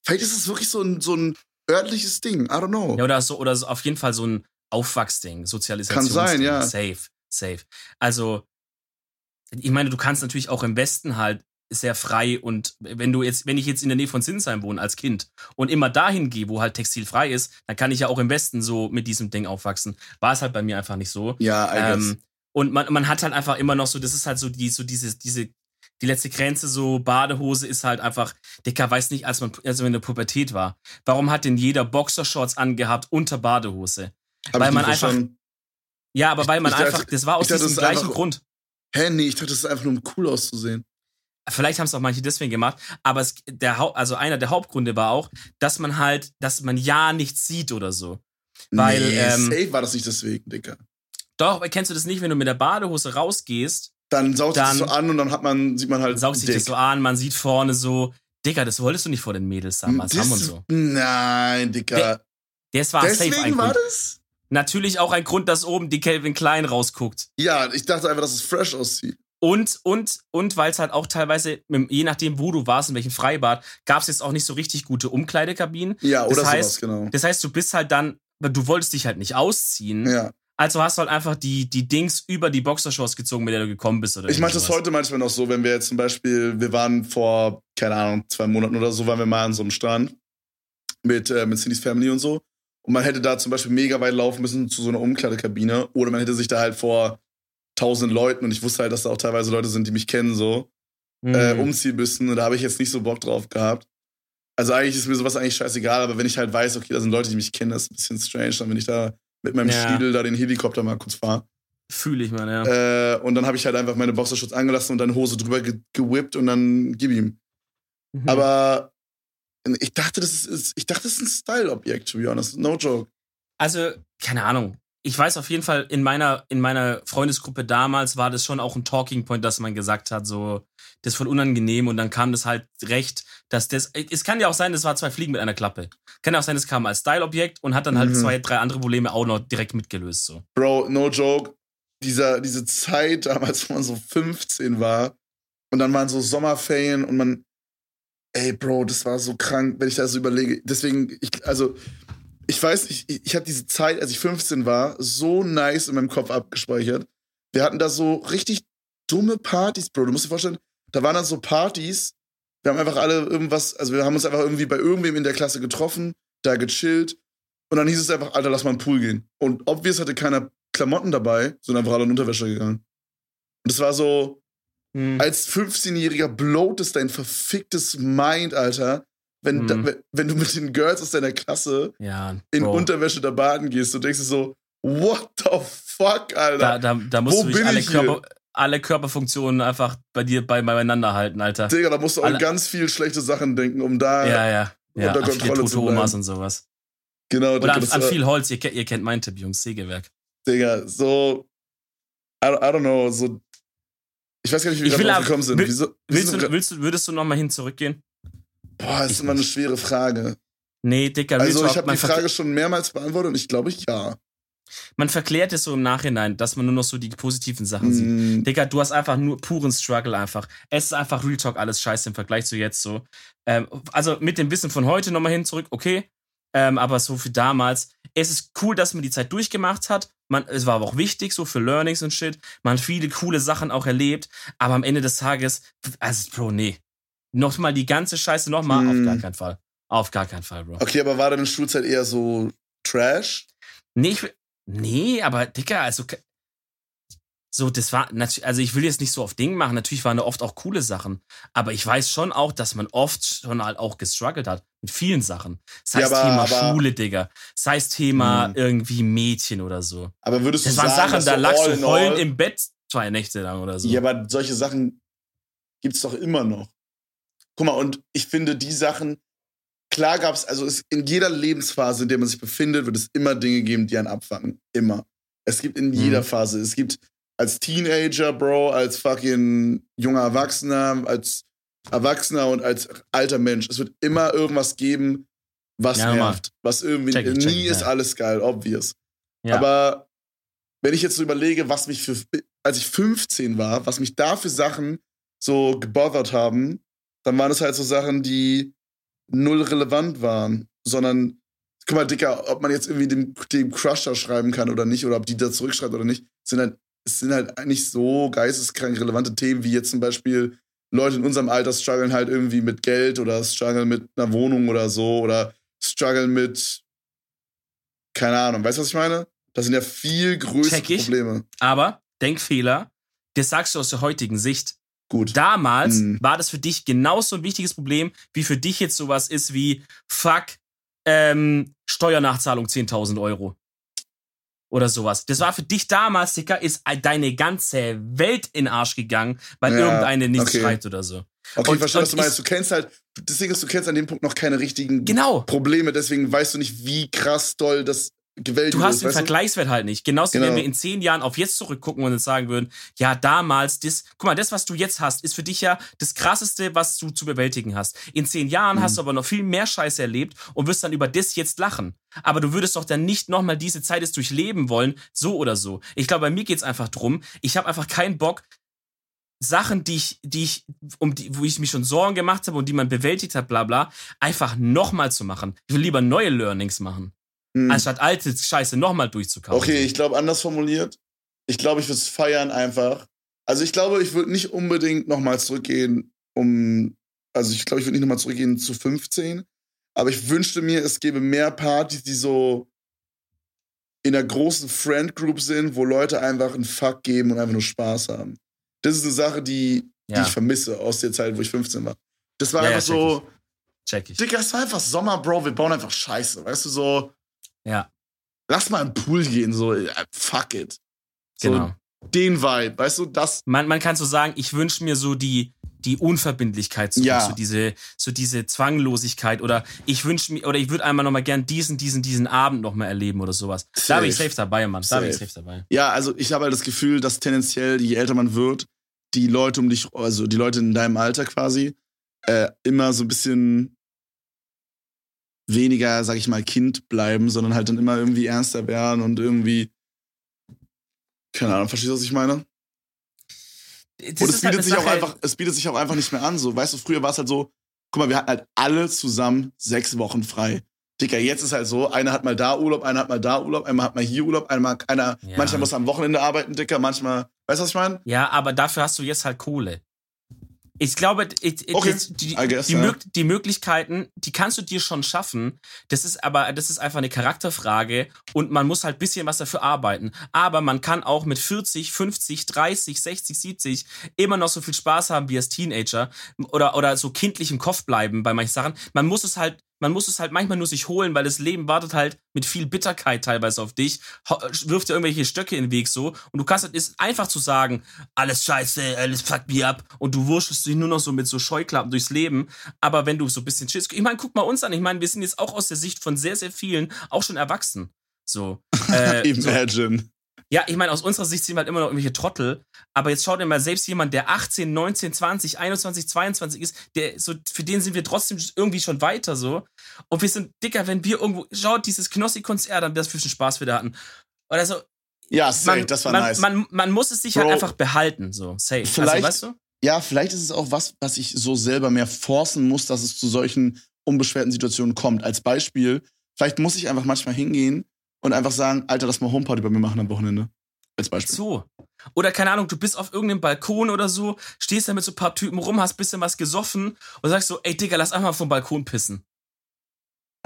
Vielleicht ist es wirklich so ein örtliches Ding, I don't know. Ja, oder so auf jeden Fall so ein Aufwachsding, Sozialisationsding. Kann sein, ja. Safe. Also, ich meine, du kannst natürlich auch im Westen halt sehr frei und wenn ich jetzt in der Nähe von Sinsheim wohne als Kind und immer dahin gehe, wo halt textilfrei ist, dann kann ich ja auch im Westen so mit diesem Ding aufwachsen. War es halt bei mir einfach nicht so. Ja, I guess. Und man hat halt einfach immer noch so, das ist halt so die letzte Grenze, so Badehose ist halt einfach, Dicker, weiß nicht, als man in der Pubertät war. Warum hat denn jeder Boxershorts angehabt unter Badehose? Weil man einfach. Ja, aber weil man einfach. Das war aus diesem gleichen Grund. Hä, nee, ich dachte, das ist einfach nur, um cool auszusehen. Vielleicht haben es auch manche deswegen gemacht, aber einer der Hauptgründe war auch, dass man ja nichts sieht oder so. Weil, safe war das nicht deswegen, Dicker. Doch, kennst du das nicht, wenn du mit der Badehose rausgehst? Dann saugt sich das so an und dann sieht man halt. Saugt sich das so an, man sieht vorne so, Dicker, das wolltest du nicht vor den Mädels damals haben und so. Nein, Dicker. Das war deswegen safe ein war Grund. Das? Natürlich auch ein Grund, dass oben die Calvin Klein rausguckt. Ja, ich dachte einfach, dass es fresh aussieht. Und weil es halt auch teilweise, je nachdem, wo du warst, in welchem Freibad, gab es jetzt auch nicht so richtig gute Umkleidekabinen. Ja, oder sowas, genau. Das heißt, du bist halt dann, du wolltest dich halt nicht ausziehen. Ja. Also hast du halt einfach die Dings über die Boxershorts gezogen, mit der du gekommen bist. Oder ich mache das heute manchmal noch so, wenn wir jetzt zum Beispiel, wir waren vor, keine Ahnung, 2 Monaten oder so, waren wir mal an so einem Strand mit Cindy's Family und so. Und man hätte da zum Beispiel mega weit laufen müssen zu so einer Umkleidekabine. Oder man hätte sich da halt vor 1000 Leuten, und ich wusste halt, dass da auch teilweise Leute sind, die mich kennen, so, umziehen müssen. Und da habe ich jetzt nicht so Bock drauf gehabt. Also eigentlich ist mir sowas eigentlich scheißegal. Aber wenn ich halt weiß, okay, da sind Leute, die mich kennen, das ist ein bisschen strange. Dann bin ich da mit meinem Stiedel da den Helikopter mal kurz fahren. Fühle ich mal, ja. Und dann habe ich halt einfach meine Boxershorts angelassen und dann Hose drüber gewippt und dann gib ihm. Mhm. Aber ich dachte, das ist ein Style-Objekt, to be honest. No joke. Also, keine Ahnung. Ich weiß auf jeden Fall, in meiner Freundesgruppe damals war das schon auch ein Talking Point, dass man gesagt hat, so, das ist voll unangenehm. Und dann kam das halt recht, dass das. Es kann ja auch sein, das war 2 Fliegen mit einer Klappe. Kann ja auch sein, das kam als Style-Objekt und hat dann halt 2, 3 andere Probleme auch noch direkt mitgelöst. So. Bro, no joke. Diese Zeit damals, wo man so 15 war und dann waren so Sommerferien und man. Ey, Bro, das war so krank, wenn ich das so überlege. Deswegen, ich weiß, ich habe diese Zeit, als ich 15 war, so nice in meinem Kopf abgespeichert. Wir hatten da so richtig dumme Partys, Bro. Du musst dir vorstellen, da waren dann so Partys, wir haben einfach alle wir haben uns einfach irgendwie bei irgendwem in der Klasse getroffen, da gechillt und dann hieß es einfach, Alter, lass mal in den Pool gehen. Und obvious hatte keiner Klamotten dabei, sondern einfach alle in Unterwäsche gegangen. Und das war so, als 15-Jähriger bloat es dein verficktes Mind, Alter. Wenn du mit den Girls aus deiner Klasse in Unterwäsche da baden gehst, du denkst dir so, what the fuck, Alter? Da musst du wirklich alle Körperfunktionen einfach bei dir beieinander halten, Alter. Digga, da musst du an ganz viel schlechte Sachen denken, um da unter Kontrolle zu bleiben. Und sowas. Genau. Oder an viel Holz, ihr kennt meinen Tipp, Jungs, Sägewerk. Digga, so, I don't know, so Ich weiß gar nicht, wie wir da gekommen sind. Würdest du nochmal hin zurückgehen? Boah, das ist immer eine schwere Frage. Nee, Dicker. Also ich habe die Frage schon mehrmals beantwortet und ich glaube, ja. Man verklärt es so im Nachhinein, dass man nur noch so die positiven Sachen sieht. Digga, du hast einfach nur puren Struggle einfach. Es ist einfach Real Talk alles scheiße im Vergleich zu jetzt so. Also mit dem Wissen von heute nochmal hin zurück, okay. Aber so für damals. Es ist cool, dass man die Zeit durchgemacht hat. Es war aber auch wichtig so für Learnings und Shit. Man hat viele coole Sachen auch erlebt. Aber am Ende des Tages, also Bro, nee. Nochmal die ganze Scheiße nochmal, auf gar keinen Fall. Auf gar keinen Fall, Bro. Okay, aber war deine Schulzeit eher so Trash? Nee, Nee, aber Dicker, also so, das war, also ich will jetzt nicht so auf Ding machen, natürlich waren da oft auch coole Sachen, aber ich weiß schon auch, dass man oft schon halt auch gestruggelt hat mit vielen Sachen. Das heißt ja, Thema Schule, Digga. Das heißt Thema irgendwie Mädchen oder so. Aber würdest das du sagen, Sachen, da lagst du heulend im Bett 2 Nächte lang oder so. Ja, aber solche Sachen gibt's doch immer noch. Guck mal, und ich finde die Sachen, klar gab's, also in jeder Lebensphase, in der man sich befindet, wird es immer Dinge geben, die einen abfangen. Immer. Es gibt in jeder Phase. Es gibt als Teenager, Bro, als fucking junger Erwachsener, als Erwachsener und als alter Mensch. Es wird immer irgendwas geben, was nervt. Was irgendwie, nie ist alles geil, obvious. Ja. Aber wenn ich jetzt so überlege, was mich als ich 15 war, was mich da für Sachen so gebothert haben, dann waren es halt so Sachen, die null relevant waren, sondern guck mal, Dicker, ob man jetzt irgendwie dem Crush da schreiben kann oder nicht, oder ob die da zurückschreibt oder nicht, sind halt eigentlich so geisteskrank relevante Themen, wie jetzt zum Beispiel Leute in unserem Alter strugglen halt irgendwie mit Geld oder strugglen mit einer Wohnung oder so oder strugglen mit, keine Ahnung, weißt du, was ich meine? Das sind ja viel größere Probleme. Aber Denkfehler, das sagst du aus der heutigen Sicht. Gut. Damals war das für dich genauso ein wichtiges Problem, wie für dich jetzt sowas ist wie, fuck, Steuernachzahlung 10.000 Euro. Oder sowas. Das war für dich damals, Dicker, ist deine ganze Welt in den Arsch gegangen, weil irgendeine nichts schreibt oder so. Okay, ich verstehe, was du meinst. Du kennst halt, deswegen ist, du kennst an dem Punkt noch keine richtigen Probleme, deswegen weißt du nicht, wie krass doll das gewältigt. Du hast den Vergleichswert halt nicht. Genauso, wenn wir in 10 Jahren auf jetzt zurückgucken und uns sagen würden, ja, damals, das, guck mal, das, was du jetzt hast, ist für dich ja das Krasseste, was du zu bewältigen hast. In 10 Jahren hast du aber noch viel mehr Scheiße erlebt und wirst dann über das jetzt lachen. Aber du würdest doch dann nicht nochmal diese Zeit jetzt durchleben wollen, so oder so. Ich glaube, bei mir geht's einfach drum, ich habe einfach keinen Bock, Sachen, wo ich mich schon Sorgen gemacht habe und die man bewältigt hat, bla bla, einfach nochmal zu machen. Ich will lieber neue Learnings machen. Anstatt alte Scheiße nochmal durchzukaufen. Okay, ich glaube, anders formuliert. Ich glaube, ich würde es feiern einfach. Also ich glaube, ich würde nicht unbedingt nochmal zurückgehen, ich würde nicht nochmal zurückgehen zu 15. Aber ich wünschte mir, es gäbe mehr Partys, die so in einer großen Friend-Group sind, wo Leute einfach einen Fuck geben und einfach nur Spaß haben. Das ist eine Sache, die ich vermisse aus der Zeit, wo ich 15 war. Das war einfach so... Check ich. Digga, es war einfach Sommer, Bro. Wir bauen einfach Scheiße. Weißt du, so... Ja. Lass mal in den Pool gehen, so, fuck it. So, genau. Den Vibe, weißt du, das. Man kann so sagen, ich wünsche mir so die Unverbindlichkeit zurück, so diese Zwanglosigkeit oder ich wünsche mir, oder ich würde einmal nochmal gern diesen Abend nochmal erleben oder sowas. Safe. Da bin ich safe dabei, Mann. Da bin ich safe dabei. Ja, also ich habe halt das Gefühl, dass tendenziell, je älter man wird, die Leute um dich, also die Leute in deinem Alter quasi, immer so ein bisschen weniger, sag ich mal, Kind bleiben, sondern halt dann immer irgendwie ernster werden und irgendwie, keine Ahnung, verstehst du, was ich meine? Und es bietet sich auch einfach nicht mehr an, so, weißt du, früher war es halt so, guck mal, wir hatten halt alle zusammen 6 Wochen frei. Dicker, jetzt ist halt so, einer hat mal da Urlaub, einer hat mal da Urlaub, einer hat mal hier Urlaub, manchmal muss am Wochenende arbeiten, Dicker, manchmal, weißt du, was ich meine? Ja, aber dafür hast du jetzt halt Kohle. Ich glaube, die Möglichkeiten, die kannst du dir schon schaffen. Das ist einfach eine Charakterfrage und man muss halt ein bisschen was dafür arbeiten. Aber man kann auch mit 40, 50, 30, 60, 70 immer noch so viel Spaß haben wie als Teenager oder so kindlich im Kopf bleiben bei manchen Sachen. Man muss es halt manchmal nur sich holen, weil das Leben wartet halt mit viel Bitterkeit teilweise auf dich, wirft dir irgendwelche Stöcke in den Weg so und du kannst halt, ist einfach zu sagen, alles scheiße, alles fuck me up und du wurschtelst dich nur noch so mit so Scheuklappen durchs Leben, aber wenn du so ein bisschen chillst, ich meine, guck mal uns an, ich meine, wir sind jetzt auch aus der Sicht von sehr, sehr vielen auch schon erwachsen. So. Imagine. So. Ja, ich meine, aus unserer Sicht sind wir halt immer noch irgendwelche Trottel. Aber jetzt schaut ihr mal, selbst jemand, der 18, 19, 20, 21, 22 ist, der so, für den sind wir trotzdem irgendwie schon weiter so. Und wir sind, Dicker, wenn wir irgendwo, schaut, dieses Knossi-Konzert, dann wäre das für einen Spaß wieder hatten. Oder so. Ja, safe, das war nice. Man muss es sich Bro, halt einfach behalten, so, safe. Vielleicht, also, weißt du? Ja, vielleicht ist es auch was ich so selber mehr forcen muss, dass es zu solchen unbeschwerten Situationen kommt. Als Beispiel, vielleicht muss ich einfach manchmal hingehen und einfach sagen, Alter, lass mal Homeparty bei mir machen am Wochenende. Als Beispiel. So. Oder keine Ahnung, du bist auf irgendeinem Balkon oder so, stehst da mit so ein paar Typen rum, hast ein bisschen was gesoffen und sagst so, ey Digga, lass einfach mal vom Balkon pissen.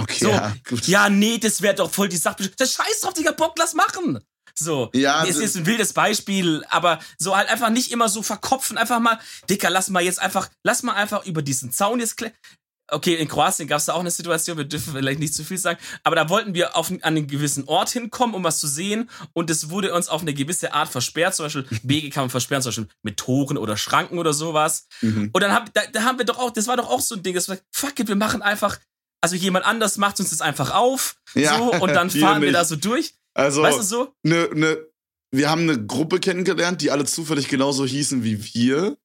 Okay, so. Ja, gut. Ja, nee, das wäre doch voll die Sache. Das scheiß drauf, Digga, Bock, lass machen. So, ja, das ist ein wildes Beispiel, aber so halt einfach nicht immer so verkopfen, einfach mal, Dicker, lass mal einfach über diesen Zaun jetzt klären. Okay, in Kroatien gab es da auch eine Situation, wir dürfen vielleicht nicht zu viel sagen, aber da wollten wir an einen gewissen Ort hinkommen, um was zu sehen, und es wurde uns auf eine gewisse Art versperrt, zum Beispiel Wege kann man versperren, zum Beispiel mit Toren oder Schranken oder sowas. Mhm. Und dann haben wir doch auch, das war doch auch so ein Ding, dass wir gesagt, fuck it, wir machen einfach, also jemand anders macht uns das einfach auf, ja, so, und dann fahren wir da so durch. Also, weißt du, so? Wir haben eine Gruppe kennengelernt, die alle zufällig genauso hießen wie wir,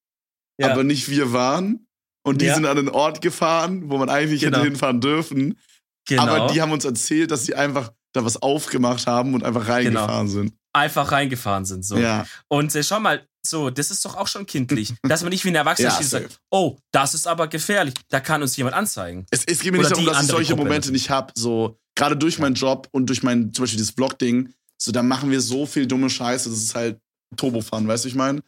ja, aber nicht wir waren. Und die sind an einen Ort gefahren, wo man eigentlich hätte hinfahren dürfen. Genau. Aber die haben uns erzählt, dass sie einfach da was aufgemacht haben und einfach reingefahren sind. Einfach reingefahren sind, so. Ja. Und schau mal, so, das ist doch auch schon kindlich, dass man nicht wie ein Erwachsener steht und sagt, oh, das ist aber gefährlich, da kann uns jemand anzeigen. Es geht mir nicht darum, dass ich solche Momente nicht habe, so. Gerade durch meinen Job und durch mein, zum Beispiel dieses Vlog-Ding, so, da machen wir so viel dumme Scheiße, das ist halt Turbo-Fun, weißt du, ich meine?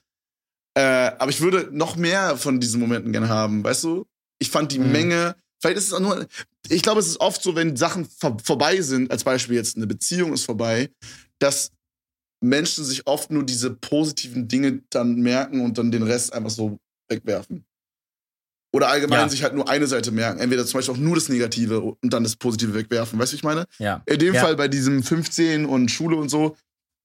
Aber ich würde noch mehr von diesen Momenten gerne haben, weißt du? Ich fand die Menge, vielleicht ist es auch nur, ich glaube, es ist oft so, wenn Sachen vorbei sind, als Beispiel jetzt eine Beziehung ist vorbei, dass Menschen sich oft nur diese positiven Dinge dann merken und dann den Rest einfach so wegwerfen. Oder allgemein sich halt nur eine Seite merken. Entweder zum Beispiel auch nur das Negative und dann das Positive wegwerfen. Weißt du, wie ich meine? Ja. In dem Fall bei diesem 15 und Schule und so,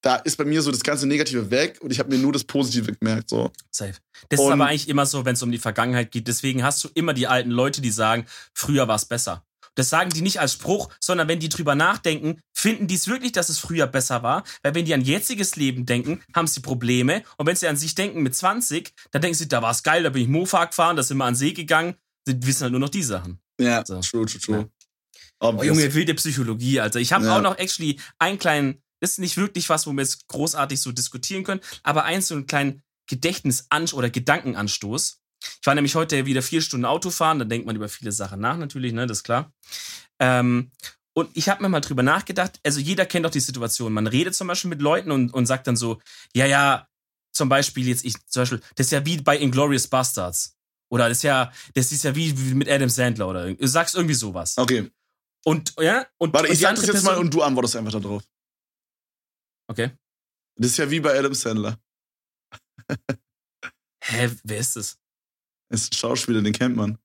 da ist bei mir so das ganze Negative weg und ich habe mir nur das Positive gemerkt. So. Safe. Das ist aber eigentlich immer so, wenn es um die Vergangenheit geht. Deswegen hast du immer die alten Leute, die sagen, früher war es besser. Das sagen die nicht als Spruch, sondern wenn die drüber nachdenken, finden die es wirklich, dass es früher besser war. Weil wenn die an jetziges Leben denken, haben sie Probleme. Und wenn sie an sich denken mit 20, dann denken sie, da war es geil, da bin ich Mofa gefahren, da sind wir an den See gegangen. Die wissen halt nur noch die Sachen. Ja, so. True. Ja. Oh, Junge, wilde Psychologie, Alter. Ich habe auch noch actually einen kleinen, das ist nicht wirklich was, wo wir jetzt großartig so diskutieren können, aber einen kleinen Gedächtnisanstoß oder Gedankenanstoß. Ich war nämlich heute wieder 4 Stunden Autofahren, dann denkt man über viele Sachen nach natürlich, ne, das ist klar. Und ich habe mir mal drüber nachgedacht, also jeder kennt doch die Situation, man redet zum Beispiel mit Leuten und sagt dann so, ja, zum Beispiel jetzt das ist ja wie bei Inglourious Basterds. Oder das ist ja wie mit Adam Sandler oder du sagst irgendwie sowas. Okay. Und ich sag das jetzt Person, mal und du antwortest einfach da drauf. Okay. Das ist ja wie bei Adam Sandler. Hä, wer ist das? Das ist ein Schauspieler, den kennt man.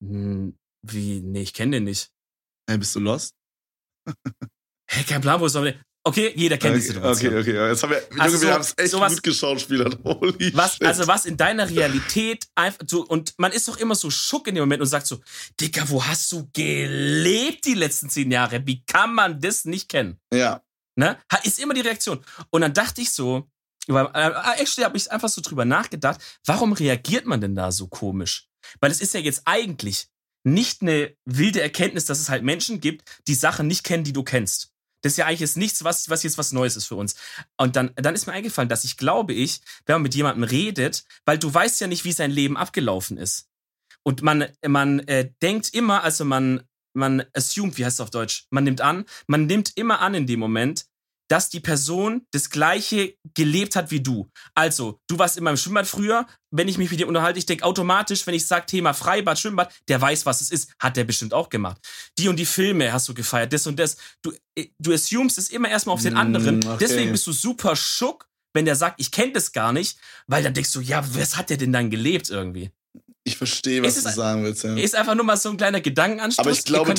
Wie? Nee, ich kenne den nicht. Hey, bist du lost? Hey, kein Plan, wo ist er? Okay, jeder kennt die Situation. Okay. Jetzt haben wir, also Junge, wir haben es echt gut geschauspielert. Holy shit. Also was in deiner Realität einfach so, und man ist doch immer so schock in dem Moment und sagt so, Digga, wo hast du gelebt die letzten 10 Jahre? Wie kann man das nicht kennen? Ja. Ne? Ist immer die Reaktion. Und dann dachte ich so, actually habe ich einfach so drüber nachgedacht, warum reagiert man denn da so komisch? Weil es ist ja jetzt eigentlich nicht eine wilde Erkenntnis, dass es halt Menschen gibt, die Sachen nicht kennen, die du kennst. Das ist ja eigentlich jetzt nichts, was jetzt was Neues ist für uns. Und dann ist mir eingefallen, dass ich glaube, wenn man mit jemandem redet, weil du weißt ja nicht, wie sein Leben abgelaufen ist. Und man denkt immer, also man assumed, wie heißt es auf Deutsch? Man nimmt immer an in dem Moment, dass die Person das Gleiche gelebt hat wie du. Also, du warst in meinem Schwimmbad früher, wenn ich mich mit dir unterhalte, ich denke automatisch, wenn ich sage Thema Freibad, Schwimmbad, der weiß, was es ist, hat der bestimmt auch gemacht. Die und die Filme hast du gefeiert, das und das. Du assumest es immer erstmal auf den anderen, okay. Deswegen bist du super schock, wenn der sagt, ich kenne das gar nicht, weil dann denkst du, ja, was hat der denn dann gelebt irgendwie? Ich verstehe, was du sagen willst. Ja. Ist einfach nur mal so ein kleiner Gedankenanstoß. Aber ich glaube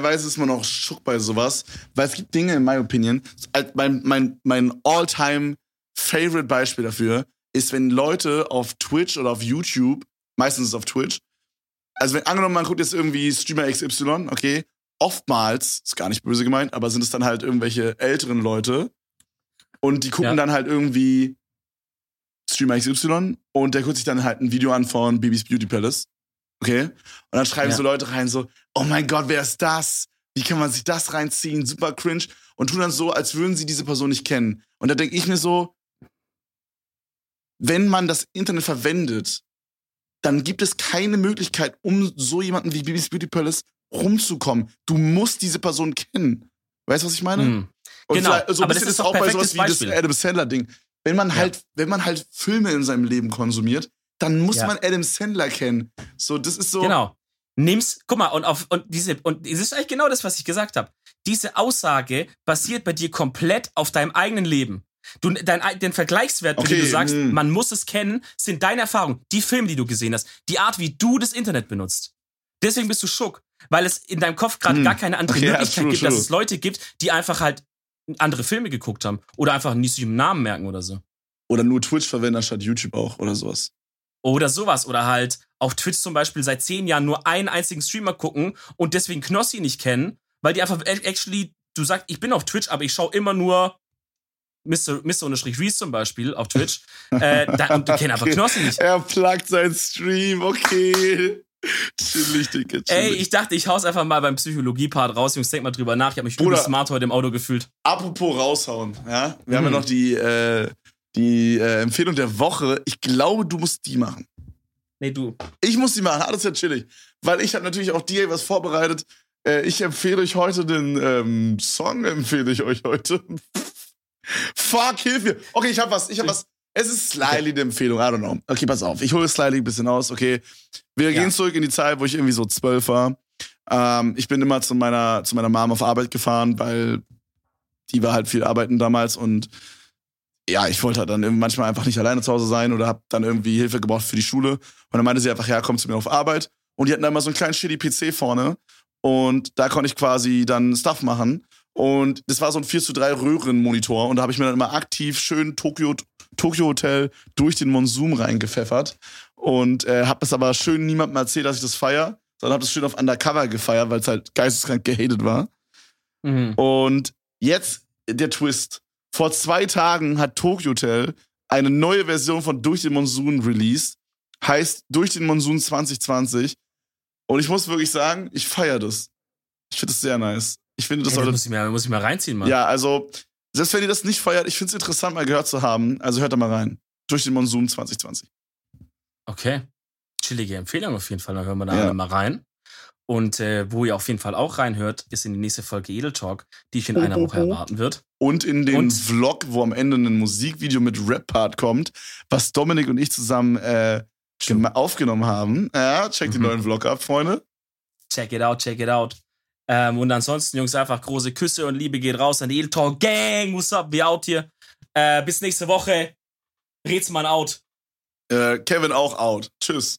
teilweise ist man auch schock bei sowas, weil es gibt Dinge, in meiner Opinion, mein All-Time-Favorite-Beispiel dafür ist, wenn Leute auf Twitch oder auf YouTube, meistens auf Twitch, also wenn angenommen, man guckt jetzt irgendwie Streamer XY, okay, oftmals, ist gar nicht böse gemeint, aber sind es dann halt irgendwelche älteren Leute und die gucken dann halt irgendwie Streamer XY und der guckt sich dann halt ein Video an von Baby's Beauty Palace. Okay? Und dann schreiben so Leute rein so, oh mein Gott, wer ist das? Wie kann man sich das reinziehen? Super cringe. Und tun dann so, als würden sie diese Person nicht kennen. Und da denke ich mir so, wenn man das Internet verwendet, dann gibt es keine Möglichkeit, um so jemanden wie Baby's Beauty Palace rumzukommen. Du musst diese Person kennen. Weißt du, was ich meine? Mm. Und genau, so ein bisschen ist auch bei sowas wie Beispiel. Das Adam Sandler-Ding. Wenn man halt Filme in seinem Leben konsumiert, dann muss man Adam Sandler kennen. So, das ist so. Genau. Guck mal, und es ist eigentlich genau das, was ich gesagt habe. Diese Aussage basiert bei dir komplett auf deinem eigenen Leben. Du, den Vergleichswert, okay, den du sagst, man muss es kennen, sind deine Erfahrungen, die Filme, die du gesehen hast, die Art, wie du das Internet benutzt. Deswegen bist du schock, weil es in deinem Kopf gerade gar keine andere Möglichkeit gibt, dass es Leute gibt, die einfach halt andere Filme geguckt haben oder einfach nicht sich den Namen merken oder so. Oder nur Twitch verwenden statt YouTube auch oder sowas. Oder sowas. Oder halt auf Twitch zum Beispiel seit 10 Jahren nur einen einzigen Streamer gucken und deswegen Knossi nicht kennen, weil die einfach actually, du sagst, ich bin auf Twitch, aber ich schaue immer nur Mr. Reese zum Beispiel auf Twitch. Und du kennst aber Knossi nicht. Er plagt seinen Stream, okay. Chillig, Digga, chillig. Ey, ich dachte, ich hau's einfach mal beim Psychologie-Part raus. Jungs, denk mal drüber nach. Ich hab mich übel smart heute im Auto gefühlt. Apropos raushauen, ja? Wir haben ja noch die Empfehlung der Woche. Ich glaube, du musst die machen. Nee, du. Ich muss die machen. Alles ja chillig. Weil ich habe natürlich auch dir was vorbereitet. Ich empfehle euch heute den Song, empfehle ich euch heute. Fuck, hilf mir. Okay, ich hab was. Es ist Slyly die Empfehlung, I don't know. Okay, pass auf, ich hole Slyly ein bisschen aus, okay. Wir gehen zurück in die Zeit, wo ich irgendwie so 12 war. Ich bin immer zu meiner Mom auf Arbeit gefahren, weil die war halt viel arbeiten damals und ja, ich wollte halt dann manchmal einfach nicht alleine zu Hause sein oder hab dann irgendwie Hilfe gebraucht für die Schule. Und dann meinte sie einfach, ja, komm zu mir auf Arbeit. Und die hatten da immer so einen kleinen shitty PC vorne und da konnte ich quasi dann Stuff machen. Und das war so ein 4:3 Röhrenmonitor und da habe ich mir dann immer aktiv schön Tokio Hotel durch den Monsun reingepfeffert und habe das aber schön niemandem erzählt, dass ich das feiere, sondern habe das schön auf Undercover gefeiert, weil es halt geisteskrank gehatet war. Mhm. Und jetzt der Twist. Vor 2 Tagen hat Tokio Hotel eine neue Version von Durch den Monsun released, heißt Durch den Monsun 2020 und ich muss wirklich sagen, ich feiere das. Ich finde das sehr nice. Ich finde das sollte... Muss ich mal reinziehen, Mann. Ja, also... Selbst wenn ihr das nicht feiert, ich finde es interessant, mal gehört zu haben. Also hört da mal rein. Durch den Monsun 2020. Okay. Chillige Empfehlung auf jeden Fall. Dann hören wir da alle mal rein. Und wo ihr auf jeden Fall auch reinhört, ist in die nächste Folge Edel Talk, die ich in einer Woche erwarten wird. Und in den Vlog, wo am Ende ein Musikvideo mit Rap-Part kommt, was Dominik und ich zusammen aufgenommen haben. Ja, checkt den neuen Vlog ab, Freunde. Check it out. Und ansonsten, Jungs, einfach große Küsse und Liebe geht raus an die Edel Talk Gang. What's up? We out hier. Bis nächste Woche. Redsmann out. Kevin auch out. Tschüss.